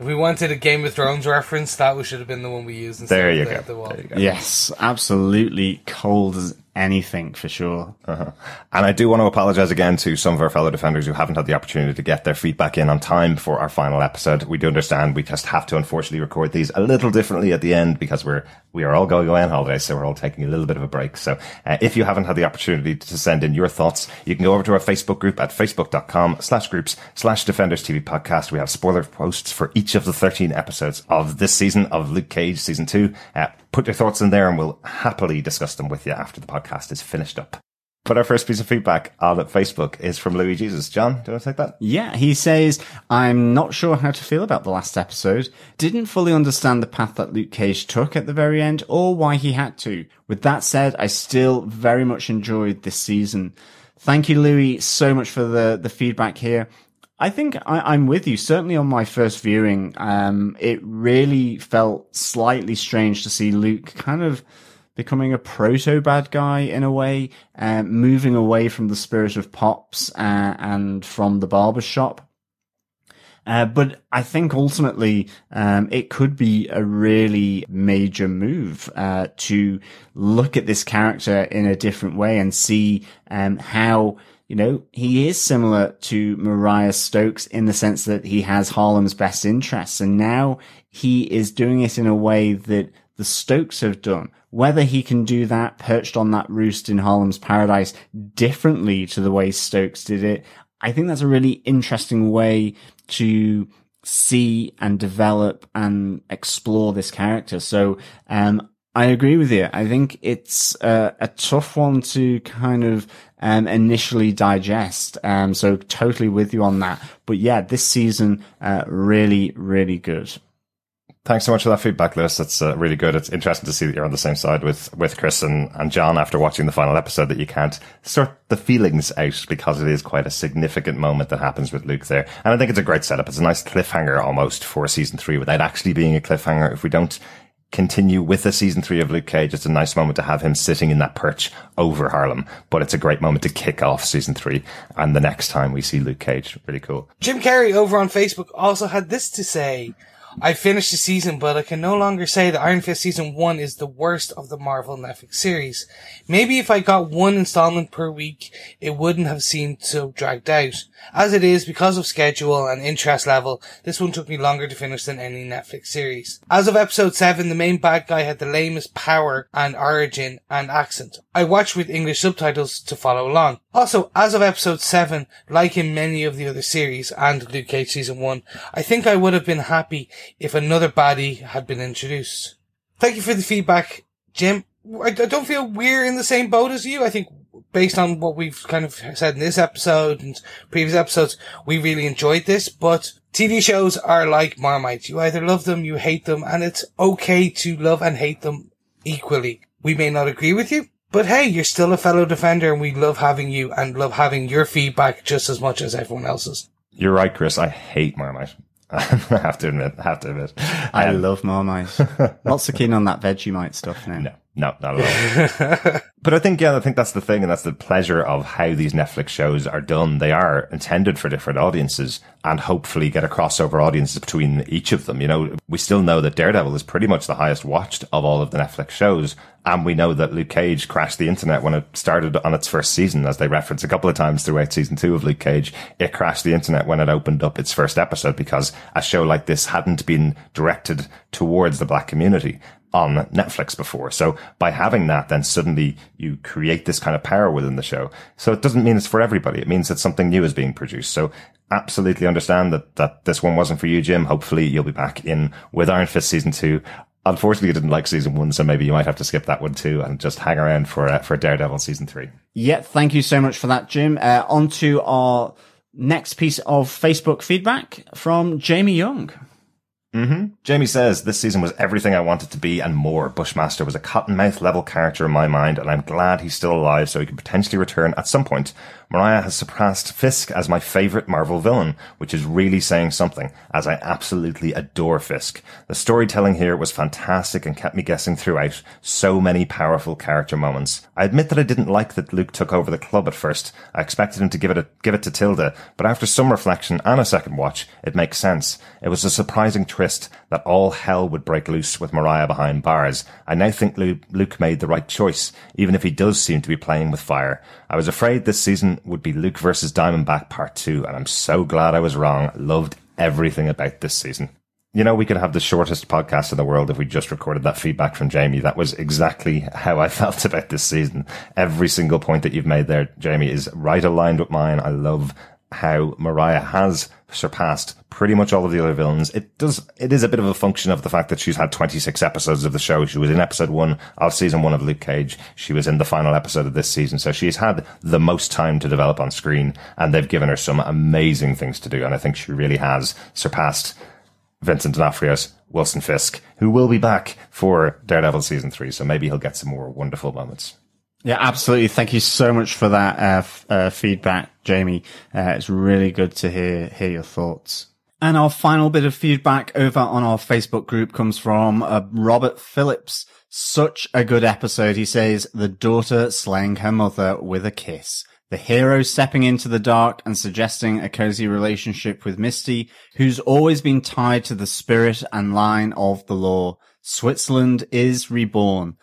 If we wanted a Game of Thrones reference, that should have been the one we used instead there you of the, go. the one. There you go. Yes, absolutely cold as anything, for sure. Uh-huh. And I do want to apologise again to some of our fellow defenders who haven't had the opportunity to get their feedback in on time for our final episode. We do understand we just have to, unfortunately, record these a little differently at the end because we're we are all going away on holiday, so we're all taking a little bit of a break. So uh, if you haven't had the opportunity to send in your thoughts, you can go over to our Facebook group at facebook dot com slash groups slash Defenders T V Podcast. We have spoiler posts for each of the thirteen episodes of this season of Luke Cage Season two. Uh, put your thoughts in there and we'll happily discuss them with you after the podcast. Podcast is finished up. But our first piece of feedback on Facebook is from Louis Jesus. John, do you want to take that? Yeah, he says, I'm not sure how to feel about the last episode. Didn't fully understand the path that Luke Cage took at the very end or why he had to. With that said, I still very much enjoyed this season. Thank you, Louis, so much for the, the feedback here. I think I, I'm with you. Certainly on my first viewing, um, it really felt slightly strange to see Luke kind of becoming a proto-bad guy in a way, uh, moving away from the spirit of Pops uh, and from the barbershop. Uh, but I think ultimately um, it could be a really major move uh, to look at this character in a different way and see um, how, you know, he is similar to Mariah Stokes in the sense that he has Harlem's best interests. And now he is doing it in a way that the Stokes have done. Whether he can do that perched on that roost in Harlem's Paradise differently to the way Stokes did it, I think that's a really interesting way to see and develop and explore this character. So um I agree with you. I think it's uh, a tough one to kind of um initially digest. Um so totally with you on that. But yeah, this season uh really, really good. Thanks so much for that feedback, Lewis. That's uh, really good. It's interesting to see that you're on the same side with, with Chris and, and John after watching the final episode, that you can't sort the feelings out because it is quite a significant moment that happens with Luke there. And I think it's a great setup. It's a nice cliffhanger almost for season three without actually being a cliffhanger. If we don't continue with a season three of Luke Cage, it's a nice moment to have him sitting in that perch over Harlem. But it's a great moment to kick off season three and the next time we see Luke Cage. Really cool. Jim Carrey over on Facebook also had this to say. I finished the season, but I can no longer say that Iron Fist Season one is the worst of the Marvel Netflix series. Maybe if I got one installment per week, it wouldn't have seemed so dragged out. As it is, because of schedule and interest level, this one took me longer to finish than any Netflix series. As of episode seven, the main bad guy had the lamest power and origin and accent. I watched with English subtitles to follow along. Also, as of episode seven, like in many of the other series and Luke Cage Season one, I think I would have been happy if another baddie had been introduced. Thank you for the feedback, Jim. I don't feel we're in the same boat as you. I think based on what we've kind of said in this episode and previous episodes, we really enjoyed this, but T V shows are like Marmite. You either love them, you hate them, and it's okay to love and hate them equally. We may not agree with you, but hey, you're still a fellow defender and we love having you and love having your feedback just as much as everyone else's. You're right, Chris. I hate Marmite. I have to admit, I have to admit. I um, love Marmite. Not so keen on that Vegemite stuff now. No, no, not at all. But I think, yeah, I think that's the thing, and that's the pleasure of how these Netflix shows are done. They are intended for different audiences and hopefully get a crossover audience between each of them. You know, we still know that Daredevil is pretty much the highest watched of all of the Netflix shows, And we know that Luke Cage crashed the internet when it started on its first season, as they reference a couple of times throughout season two of Luke Cage. It crashed the internet when it opened up its first episode because a show like this hadn't been directed towards the black community on Netflix before. So by having that, then suddenly you create this kind of power within the show. So it doesn't mean it's for everybody. It means that something new is being produced. So absolutely understand that, that this one wasn't for you, Jim. Hopefully you'll be back in with Iron Fist season two. Unfortunately, you didn't like season one, so maybe you might have to skip that one too and just hang around for uh, for Daredevil season three. Yeah, thank you so much for that, Jim. Uh, on to our next piece of Facebook feedback from Jamie Young. Mm-hmm. Jamie says, this season was everything I wanted to be and more. Bushmaster was a Cottonmouth level character in my mind, and I'm glad he's still alive so he can potentially return at some point. Mariah has surpassed Fisk as my favourite Marvel villain, which is really saying something, as I absolutely adore Fisk. The storytelling here was fantastic and kept me guessing throughout. So many powerful character moments. I admit that I didn't like that Luke took over the club at first. I expected him to give it a, give it to Tilda, but after some reflection and a second watch, it makes sense. It was a surprising twist that all hell would break loose with Mariah behind bars. I now think Luke made the right choice, even if he does seem to be playing with fire. I was afraid this season would be Luke versus Diamondback part two, and I'm so glad I was wrong. Loved everything about this season. You know, we could have the shortest podcast in the world if we just recorded that feedback from Jamie. That was exactly how I felt about this season. Every single point that you've made there, Jamie, is right aligned with mine. I love how Mariah has surpassed pretty much all of the other villains. It does, it is a bit of a function of the fact that she's had twenty-six episodes of the show. She was in episode one of season one of Luke Cage. She was in the final episode of this season. So she's had the most time to develop on screen, and they've given her some amazing things to do. And I think she really has surpassed Vincent D'Onofrio's Wilson Fisk, who will be back for Daredevil season three. So maybe he'll get some more wonderful moments. Yeah, absolutely. Thank you so much for that uh, f- uh, feedback, Jamie. Uh, it's really good to hear hear your thoughts. And our final bit of feedback over on our Facebook group comes from uh, Robert Phillips. Such a good episode, he says. The daughter slaying her mother with a kiss. The hero stepping into the dark and suggesting a cozy relationship with Misty, who's always been tied to the spirit and line of the law. Switzerland is reborn.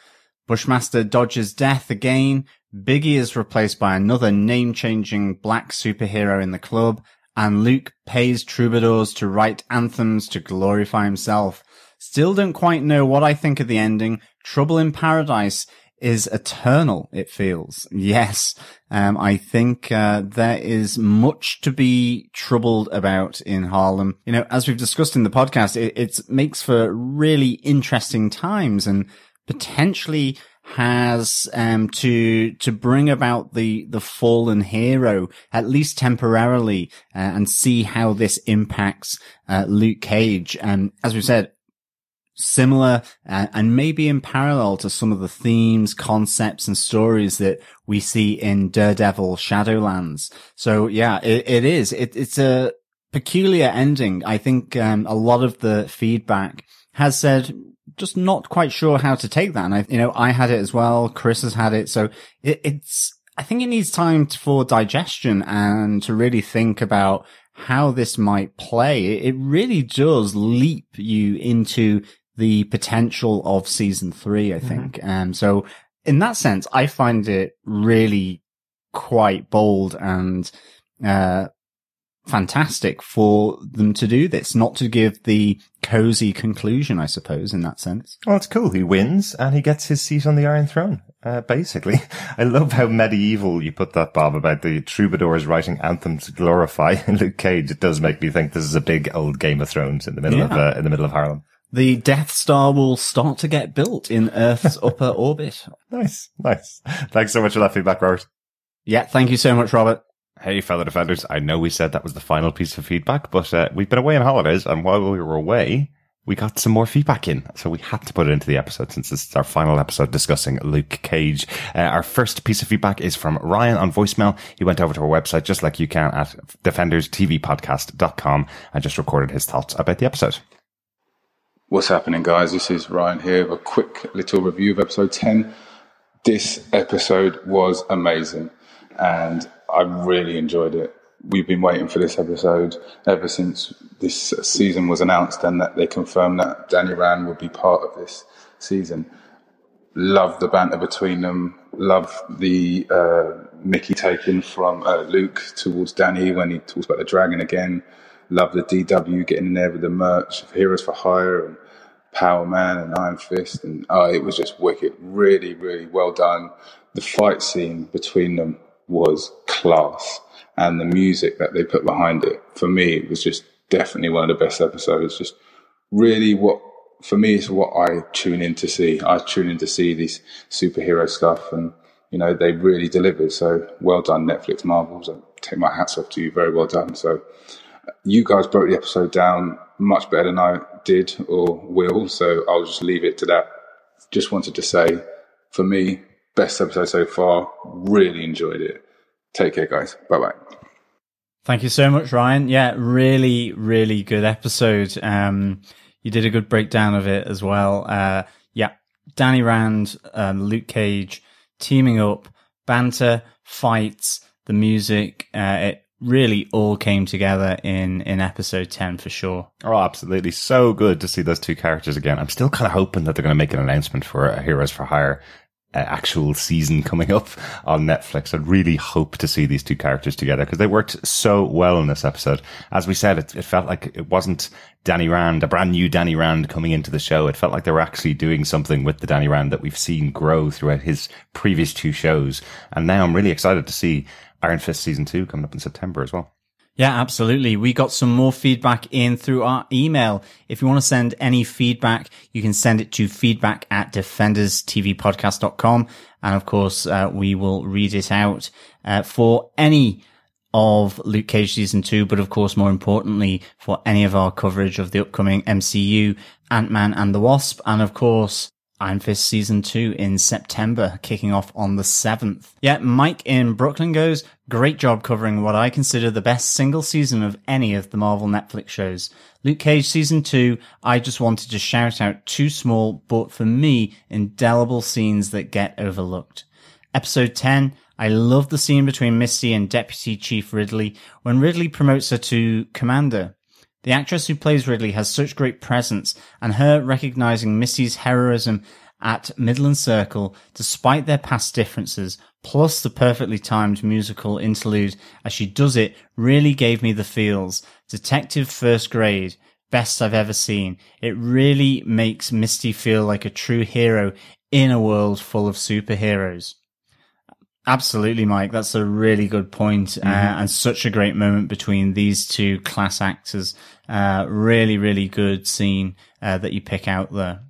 Bushmaster dodges death again, Biggie is replaced by another name-changing black superhero in the club, and Luke pays troubadours to write anthems to glorify himself. Still don't quite know what I think of the ending. Trouble in Paradise is eternal, it feels. Yes, um, I think uh, there is much to be troubled about in Harlem. You know, as we've discussed in the podcast, it, it makes for really interesting times and potentially has um to to bring about the the fallen hero, at least temporarily, uh, and see how this impacts uh, Luke Cage. And um, as we've said, similar uh, and maybe in parallel to some of the themes, concepts and stories that we see in Daredevil Shadowlands. So yeah, it, it is. It, it's a peculiar ending. I think um, a lot of the feedback has said, just not quite sure how to take that. And I, you know, I had it as well. Chris has had it. So it, it's, I think it needs time for digestion and to really think about how this might play. It, it really does leap you into the potential of season three, I think. Mm-hmm. Um, so in that sense, I find it really quite bold and, uh, fantastic for them to do this, not to give the cozy conclusion, I suppose, in that sense. Well, it's cool. He wins and he gets his seat on the Iron Throne, uh, basically. I love how medieval you put that, Bob, about the troubadours writing anthems to glorify Luke Cage. It does make me think this is a big old Game of Thrones in the middle yeah. of uh, in the middle of Harlem. The Death Star will start to get built in Earth's upper orbit. Nice, nice. Thanks so much for that feedback, Robert. Yeah, thank you so much, Robert. Hey, fellow Defenders, I know we said that was the final piece of feedback, but uh, we've been away on holidays, and while we were away, we got some more feedback in. So we had to put it into the episode since this is our final episode discussing Luke Cage. Uh, our first piece of feedback is from Ryan on voicemail. He went over to our website, just like you can, at defenders t v podcast dot com, and just recorded his thoughts about the episode. What's happening, guys? This is Ryan here with a quick little review of episode ten. This episode was amazing, and I really enjoyed it. We've been waiting for this episode ever since this season was announced and that they confirmed that Danny Rand would be part of this season. Love the banter between them. Love the uh, Mickey taking from uh, Luke towards Danny when he talks about the dragon again. Love the D W getting in there with the merch of Heroes for Hire and Power Man and Iron Fist. And oh, it was just wicked. Really, really well done. The fight scene between them was class. And the music that they put behind it, for me, it was just definitely one of the best episodes. Just really what... For me, it's what I tune in to see. I tune in to see these superhero stuff, and you know they really delivered. So well done, Netflix, Marvel. So take my hats off to you. Very well done. So you guys broke the episode down much better than I did or will. So I'll just leave it to that. Just wanted to say, for me, best episode so far. Really enjoyed it. Take care, guys. Bye bye. Thank you so much, Ryan. Yeah, really, really good episode. Um, You did a good breakdown of it as well. Uh, yeah, Danny Rand, um, Luke Cage, teaming up, banter, fights, the music. Uh, it really all came together in, in episode ten for sure. Oh, absolutely. So good to see those two characters again. I'm still kind of hoping that they're going to make an announcement for a Heroes for Hire uh, actual season coming up on Netflix. I'd really hope to see these two characters together because they worked so well in this episode. As we said, it, it felt like it wasn't Danny Rand, a brand new Danny Rand coming into the show. It felt like they were actually doing something with the Danny Rand that we've seen grow throughout his previous two shows. And now I'm really excited to see Iron Fist season two coming up in September as well. Yeah, absolutely. We got some more feedback in through our email. If you want to send any feedback, you can send it to feedback at defenders t v podcast dot com. And of course, uh, we will read it out uh, for any of Luke Cage season two, but of course, more importantly, for any of our coverage of the upcoming M C U, Ant-Man and the Wasp, and of course, Iron Fist season two in September, kicking off on the seventh. Yeah, Mike in Brooklyn goes, great job covering what I consider the best single season of any of the Marvel Netflix shows. Luke Cage season two, I just wanted to shout out two small, but for me, indelible scenes that get overlooked. Episode ten, I love the scene between Misty and Deputy Chief Ridley when Ridley promotes her to Commander. The actress who plays Ridley has such great presence, and her recognizing Misty's heroism at Midland Circle, despite their past differences, plus the perfectly timed musical interlude as she does it, really gave me the feels. Detective First Grade, best I've ever seen. It really makes Misty feel like a true hero in a world full of superheroes. Absolutely, Mike. That's a really good point, mm-hmm. uh, and such a great moment between these two class actors. Uh, really, really good scene uh, that you pick out there.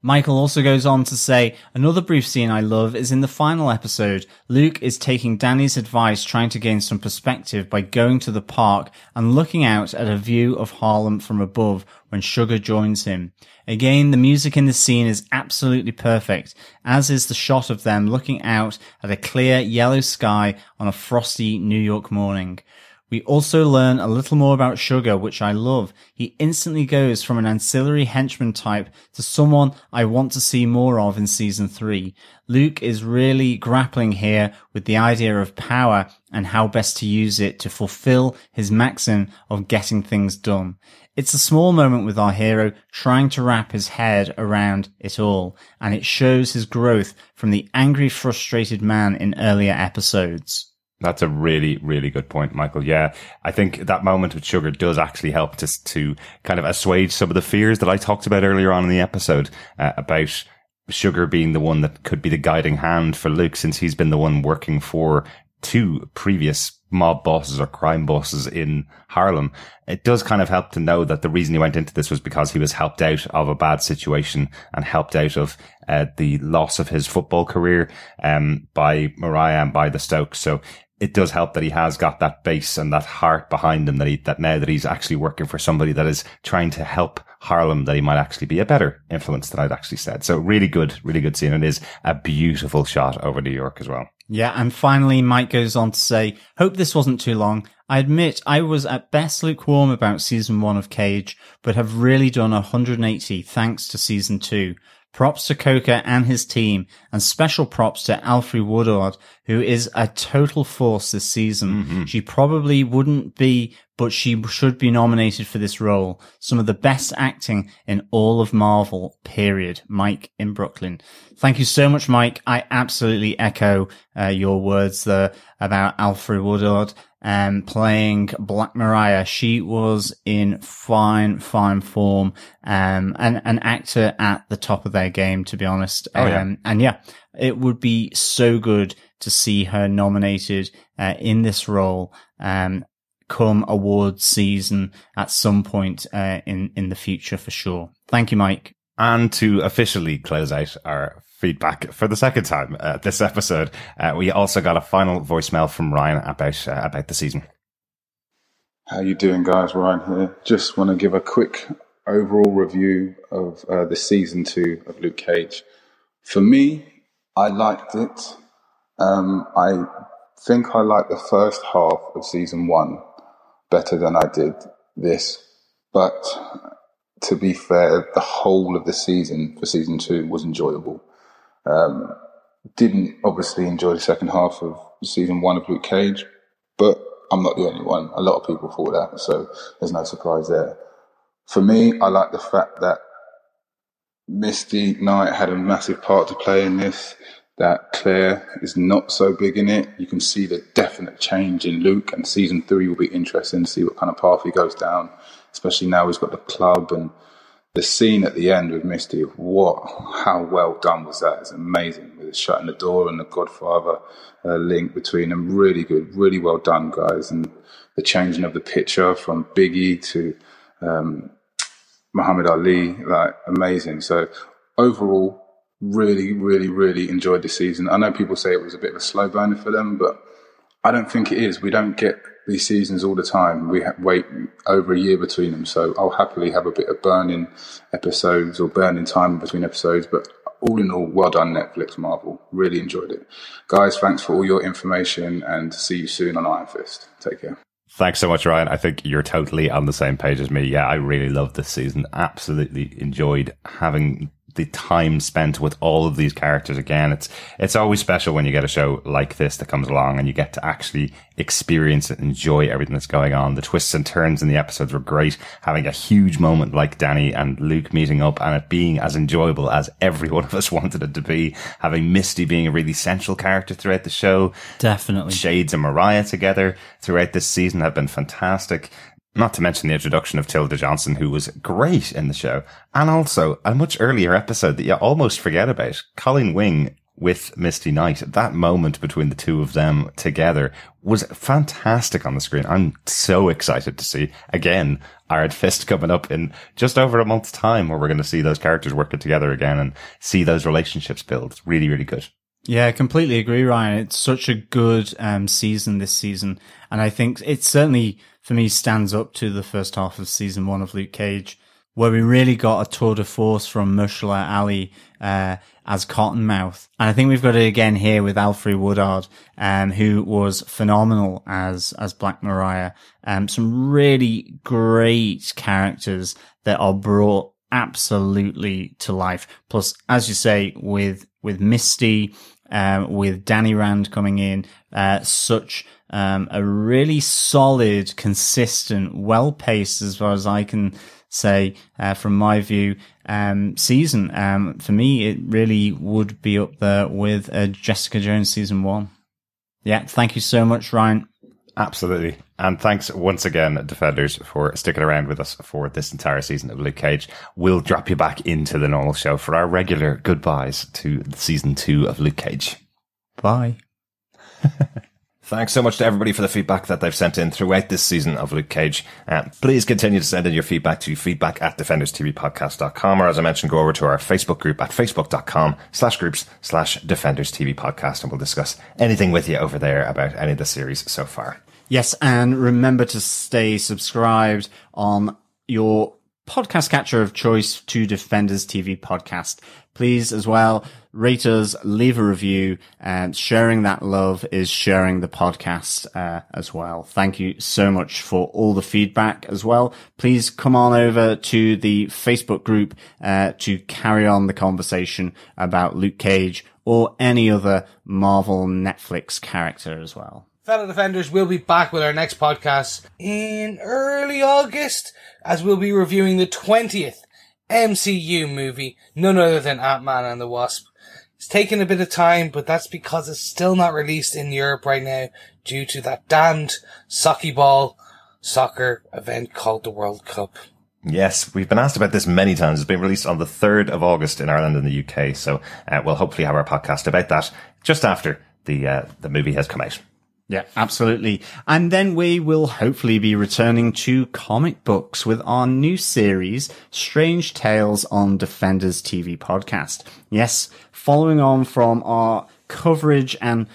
Michael also goes on to say, another brief scene I love is in the final episode. Luke is taking Danny's advice, trying to gain some perspective by going to the park and looking out at a view of Harlem from above when Sugar joins him. Again, the music in this scene is absolutely perfect, as is the shot of them looking out at a clear yellow sky on a frosty New York morning. We also learn a little more about Sugar, which I love. He instantly goes from an ancillary henchman type to someone I want to see more of in season three. Luke is really grappling here with the idea of power and how best to use it to fulfill his maxim of getting things done. It's a small moment with our hero trying to wrap his head around it all, and it shows his growth from the angry, frustrated man in earlier episodes. That's a really, really good point, Michael. Yeah, I think that moment with Sugar does actually help to, to kind of assuage some of the fears that I talked about earlier on in the episode uh, about Sugar being the one that could be the guiding hand for Luke, since he's been the one working for two previous mob bosses or crime bosses in Harlem. It does kind of help to know that the reason he went into this was because he was helped out of a bad situation and helped out of uh, the loss of his football career um, by Mariah and by the Stokes. So it does help that he has got that base and that heart behind him, that he, that now that he's actually working for somebody that is trying to help Harlem, that he might actually be a better influence than I'd actually said. So really good, really good scene. It is a beautiful shot over New York as well. Yeah. And finally, Mike goes on to say, hope this wasn't too long. I admit I was at best lukewarm about season one of Cage, but have really done one hundred eighty thanks to season two. Props to Coker and his team, and special props to Alfre Woodard, who is a total force this season. Mm-hmm. She probably wouldn't be but she should be nominated for this role. Some of the best acting in all of Marvel, period. Mike in Brooklyn. Thank you so much, Mike. I absolutely echo uh, your words there about Alfre Woodard um, playing Black Mariah. She was in fine, fine form, um, and an actor at the top of their game, to be honest. Oh, yeah. Um, and yeah, it would be so good to see her nominated uh, in this role. Um, come awards season at some point uh, in, in the future for sure. Thank you, Mike. And to officially close out our feedback for the second time uh, this episode, uh, we also got a final voicemail from Ryan about uh, about the season. How you doing, guys? Ryan here. Just want to give a quick overall review of uh, the season two of Luke Cage. For me, I liked it. Um, I think I liked the first half of season one better than I did this. But to be fair, the whole of the season for season two was enjoyable. Um, didn't obviously enjoy the second half of season one of Luke Cage, but I'm not the only one. A lot of people thought that, so there's no surprise there. For me, I like the fact that Misty Knight had a massive part to play in this, that Claire is not so big in it. You can see the definite change in Luke, and season three will be interesting to see what kind of path he goes down, especially now he's got the club, and the scene at the end with Misty, what, how well done was that? It's amazing, with shutting the door and the Godfather uh, link between them. Really good, really well done, guys. And the changing of the picture from Biggie to um, Muhammad Ali, like amazing. So overall, really, really, really enjoyed the season. I know people say it was a bit of a slow burner for them, but I don't think it is. We don't get these seasons all the time. We ha- wait over a year between them, so I'll happily have a bit of burning episodes or burning time between episodes. But all in all, well done, Netflix, Marvel. Really enjoyed it. Guys, thanks for all your information, and see you soon on Iron Fist. Take care. Thanks so much, Ryan. I think you're totally on the same page as me. Yeah, I really loved this season. Absolutely enjoyed having the time spent with all of these characters again. It's it's always special when you get a show like this that comes along and you get to actually experience it, enjoy everything that's going on. The twists and turns in the episodes were great. Having a huge moment like Danny and Luke meeting up and it being as enjoyable as every one of us wanted it to be. Having Misty being a really central character throughout the show. Definitely. Shades and Mariah together throughout this season have been fantastic. Not to mention the introduction of Tilda Johnson, who was great in the show. And also a much earlier episode that you almost forget about, Colin Wing with Misty Knight. That moment between the two of them together was fantastic on the screen. I'm so excited to see, again, Iron Fist coming up in just over a month's time, where we're going to see those characters working together again and see those relationships build. It's really, really good. Yeah, I completely agree, Ryan. It's such a good um, season this season. And I think it certainly, for me, stands up to the first half of season one of Luke Cage, where we really got a tour de force from Mahershala Ali uh, as Cottonmouth. And I think we've got it again here with Alfre Woodard, um, who was phenomenal as as Black Mariah. Um, some really great characters that are brought absolutely to life. Plus, as you say, with with Misty, um, with Danny Rand coming in, uh, such um, a really solid, consistent, well-paced, as far as I can say, uh, from my view, um, season. Um, for me, it really would be up there with uh, Jessica Jones season one. Yeah, thank you so much, Ryan. Absolutely. And thanks once again, Defenders, for sticking around with us for this entire season of Luke Cage. We'll drop you back into the normal show for our regular goodbyes to season two of Luke Cage. Bye. Thanks so much to everybody for the feedback that they've sent in throughout this season of Luke Cage. Uh, please continue to send in your feedback to feedback at defenders t v podcast dot com, or as I mentioned, go over to our Facebook group at facebook.com slash groups slash defenders t v podcast, and we'll discuss anything with you over there about any of the series so far. Yes, and remember to stay subscribed on your podcast catcher of choice to Defenders T V Podcast. Please as well, rate us, leave a review, and sharing that love is sharing the podcast uh, as well. Thank you so much for all the feedback as well. Please come on over to the Facebook group uh, to carry on the conversation about Luke Cage or any other Marvel Netflix character as well. fellow Defenders, we'll be back with our next podcast in early August, as we'll be reviewing the twentieth M C U movie, none other than Ant-Man and the Wasp. It's taken a bit of time, but that's because it's still not released in Europe right now due to that damned socky ball soccer event called the World Cup. Yes, we've been asked about this many times. It's been released on the third of August in Ireland and the U K, so uh, we'll hopefully have our podcast about that just after the uh, the movie has come out. Yeah, absolutely. And then we will hopefully be returning to comic books with our new series, Strange Tales on Defenders T V Podcast. Yes, following on from our coverage and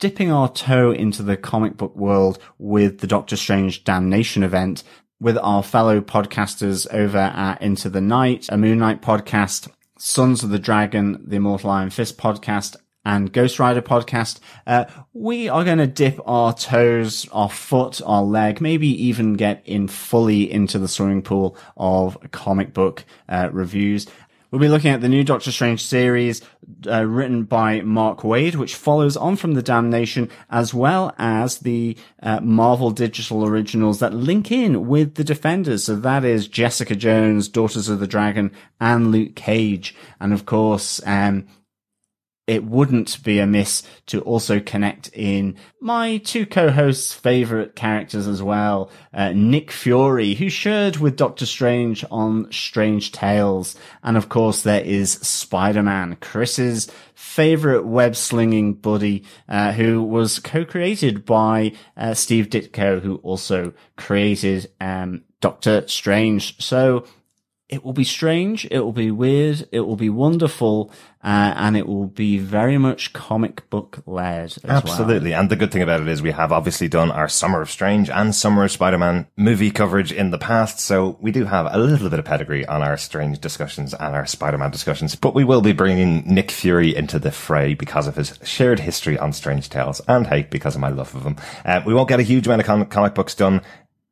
dipping our toe into the comic book world with the Doctor Strange Damnation event, with our fellow podcasters over at Into the Night, a Moon Knight podcast, Sons of the Dragon, the Immortal Iron Fist podcast, and Ghost Rider podcast, uh, we are going to dip our toes, our foot, our leg, maybe even get in fully into the swimming pool of comic book uh, reviews. We'll be looking at the new Doctor Strange series uh, written by Mark Waid, which follows on from The Damnation, as well as the uh, Marvel Digital Originals that link in with The Defenders. So that is Jessica Jones, Daughters of the Dragon, and Luke Cage. And of course, um, it wouldn't be amiss to also connect in my two co-hosts' favourite characters as well, uh, Nick Fury, who shared with Doctor Strange on Strange Tales. And of course, there is Spider-Man, Chris's favourite web-slinging buddy, uh, who was co-created by uh, Steve Ditko, who also created um, Doctor Strange. So it will be strange, it will be weird, it will be wonderful, uh, and it will be very much comic book led as well. Absolutely, and the good thing about it is we have obviously done our Summer of Strange and Summer of Spider-Man movie coverage in the past, so we do have a little bit of pedigree on our Strange discussions and our Spider-Man discussions, but we will be bringing Nick Fury into the fray because of his shared history on Strange Tales, and hey, because of my love of him. Uh, we won't get a huge amount of com- comic books done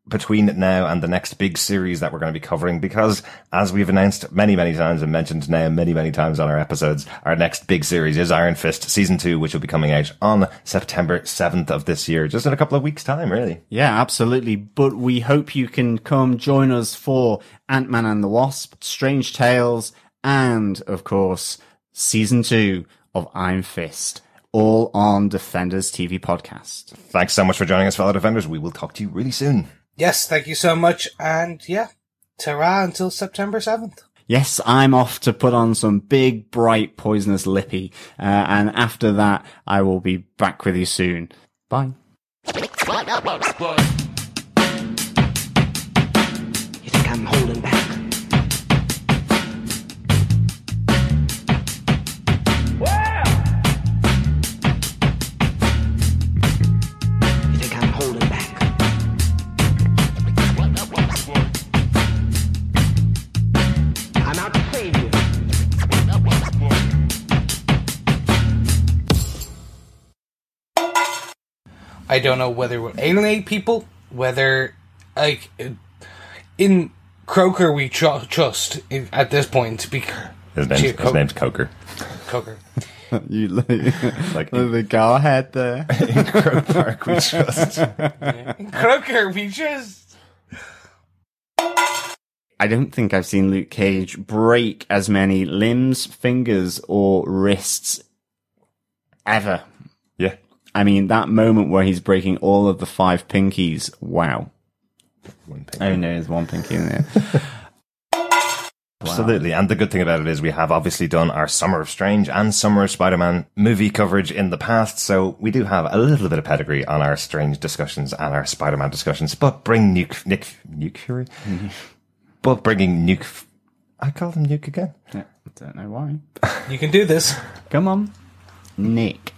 between now and the next big series that we're going to be covering, because as we've announced many, many times and mentioned now many, many times on our episodes, our next big series is Iron Fist Season two, which will be coming out on September seventh of this year, just in a couple of weeks' time, really. Yeah, absolutely. But we hope you can come join us for Ant-Man and the Wasp, Strange Tales, and, of course, Season two of Iron Fist, all on Defenders T V Podcast. Thanks so much for joining us, fellow Defenders. We will talk to you really soon. Yes, thank you so much, and yeah, ta-ra until September seventh. Yes, I'm off to put on some big, bright, poisonous lippy, uh, and after that, I will be back with you soon. Bye. You think I'm holding back? I don't know whether it will alienate people, whether, like, in Croker we tr- trust in, at this point. Be- his, name's, his name's Coker. Coker. You like, like in, the guy had there. In Croke Park we trust. In Croker we trust. I don't think I've seen Luke Cage break as many limbs, fingers, or wrists ever. Yeah. I mean, that moment where he's breaking all of the five pinkies, wow. One pinky. Oh no, there's one pinky in there. Wow. Absolutely, and the good thing about it is we have obviously done our Summer of Strange and Summer of Spider-Man movie coverage in the past, so we do have a little bit of pedigree on our Strange discussions and our Spider-Man discussions, but bring Nuke... Nick... Nuke Fury? Mm-hmm. But bringing Nuke... I call him Nuke again. Yeah, I don't know why. You can do this. Come on. Nick.